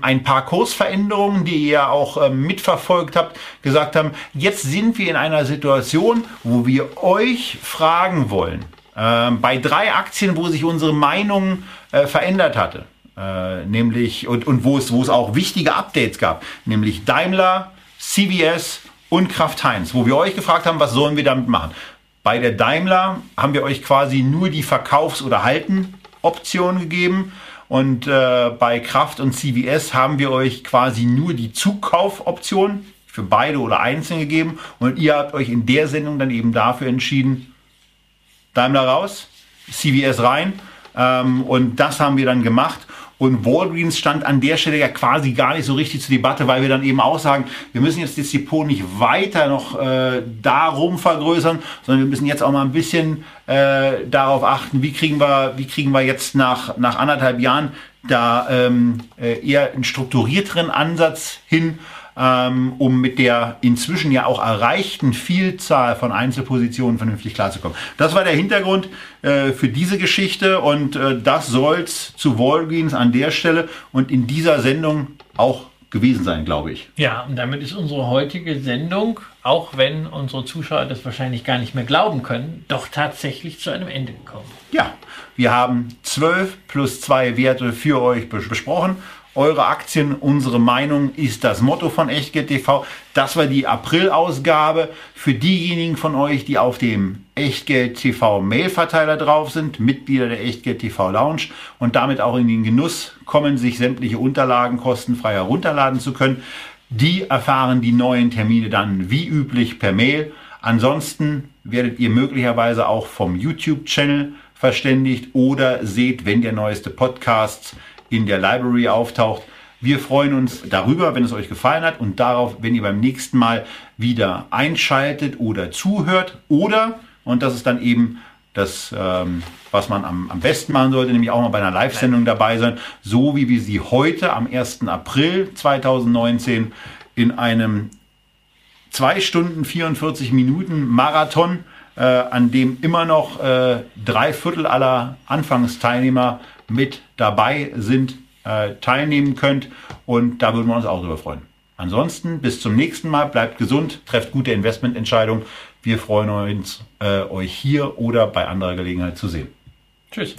ein paar Kursveränderungen, die ihr ja auch mitverfolgt habt, gesagt haben, jetzt sind wir in einer Situation, wo wir euch fragen wollen. Bei 3 Aktien, wo sich unsere Meinung verändert hatte. Nämlich und wo es auch wichtige Updates gab, nämlich Daimler, CVS und Kraft Heinz, wo wir euch gefragt haben, was sollen wir damit machen. Bei der Daimler haben wir euch quasi nur die Verkaufs- oder Halten-Option gegeben und bei Kraft und CVS haben wir euch quasi nur die Zukauf-Option für beide oder einzeln gegeben und ihr habt euch in der Sendung dann eben dafür entschieden, Daimler raus, CVS rein, und das haben wir dann gemacht. Und Walgreens stand an der Stelle ja quasi gar nicht so richtig zur Debatte, weil wir dann eben auch sagen, wir müssen jetzt das Depot nicht weiter noch darum vergrößern, sondern wir müssen jetzt auch mal ein bisschen darauf achten, wie kriegen wir jetzt nach 1,5 Jahren da eher einen strukturierteren Ansatz hin, um mit der inzwischen ja auch erreichten Vielzahl von Einzelpositionen vernünftig klarzukommen. Das war der Hintergrund für diese Geschichte und das soll's zu Walgreens an der Stelle und in dieser Sendung auch gewesen sein, glaube ich. Ja, und damit ist unsere heutige Sendung, auch wenn unsere Zuschauer das wahrscheinlich gar nicht mehr glauben können, doch tatsächlich zu einem Ende gekommen. Ja, wir haben 12 + 2 Werte für euch besprochen. Eure Aktien, unsere Meinung ist das Motto von Echtgeld-TV. Das war die April-Ausgabe. Für diejenigen von euch, die auf dem Echtgeld-TV-Mail-Verteiler drauf sind, Mitglieder der Echtgeld-TV-Lounge und damit auch in den Genuss kommen, sich sämtliche Unterlagen kostenfrei herunterladen zu können, die erfahren die neuen Termine dann wie üblich per Mail. Ansonsten werdet ihr möglicherweise auch vom YouTube-Channel verständigt oder seht, wenn der neueste Podcast in der Library auftaucht. Wir freuen uns darüber, wenn es euch gefallen hat und darauf, wenn ihr beim nächsten Mal wieder einschaltet oder zuhört oder, und das ist dann eben das, was man am besten machen sollte, nämlich auch mal bei einer Live-Sendung dabei sein, so wie wir sie heute am 1. April 2019 in einem 2 Stunden 44 Minuten Marathon an dem immer noch 3/4 aller Anfangsteilnehmer mit dabei sind, teilnehmen könnt. Und da würden wir uns auch drüber freuen. Ansonsten bis zum nächsten Mal. Bleibt gesund, trefft gute Investmententscheidungen. Wir freuen uns, euch hier oder bei anderer Gelegenheit zu sehen. Tschüss.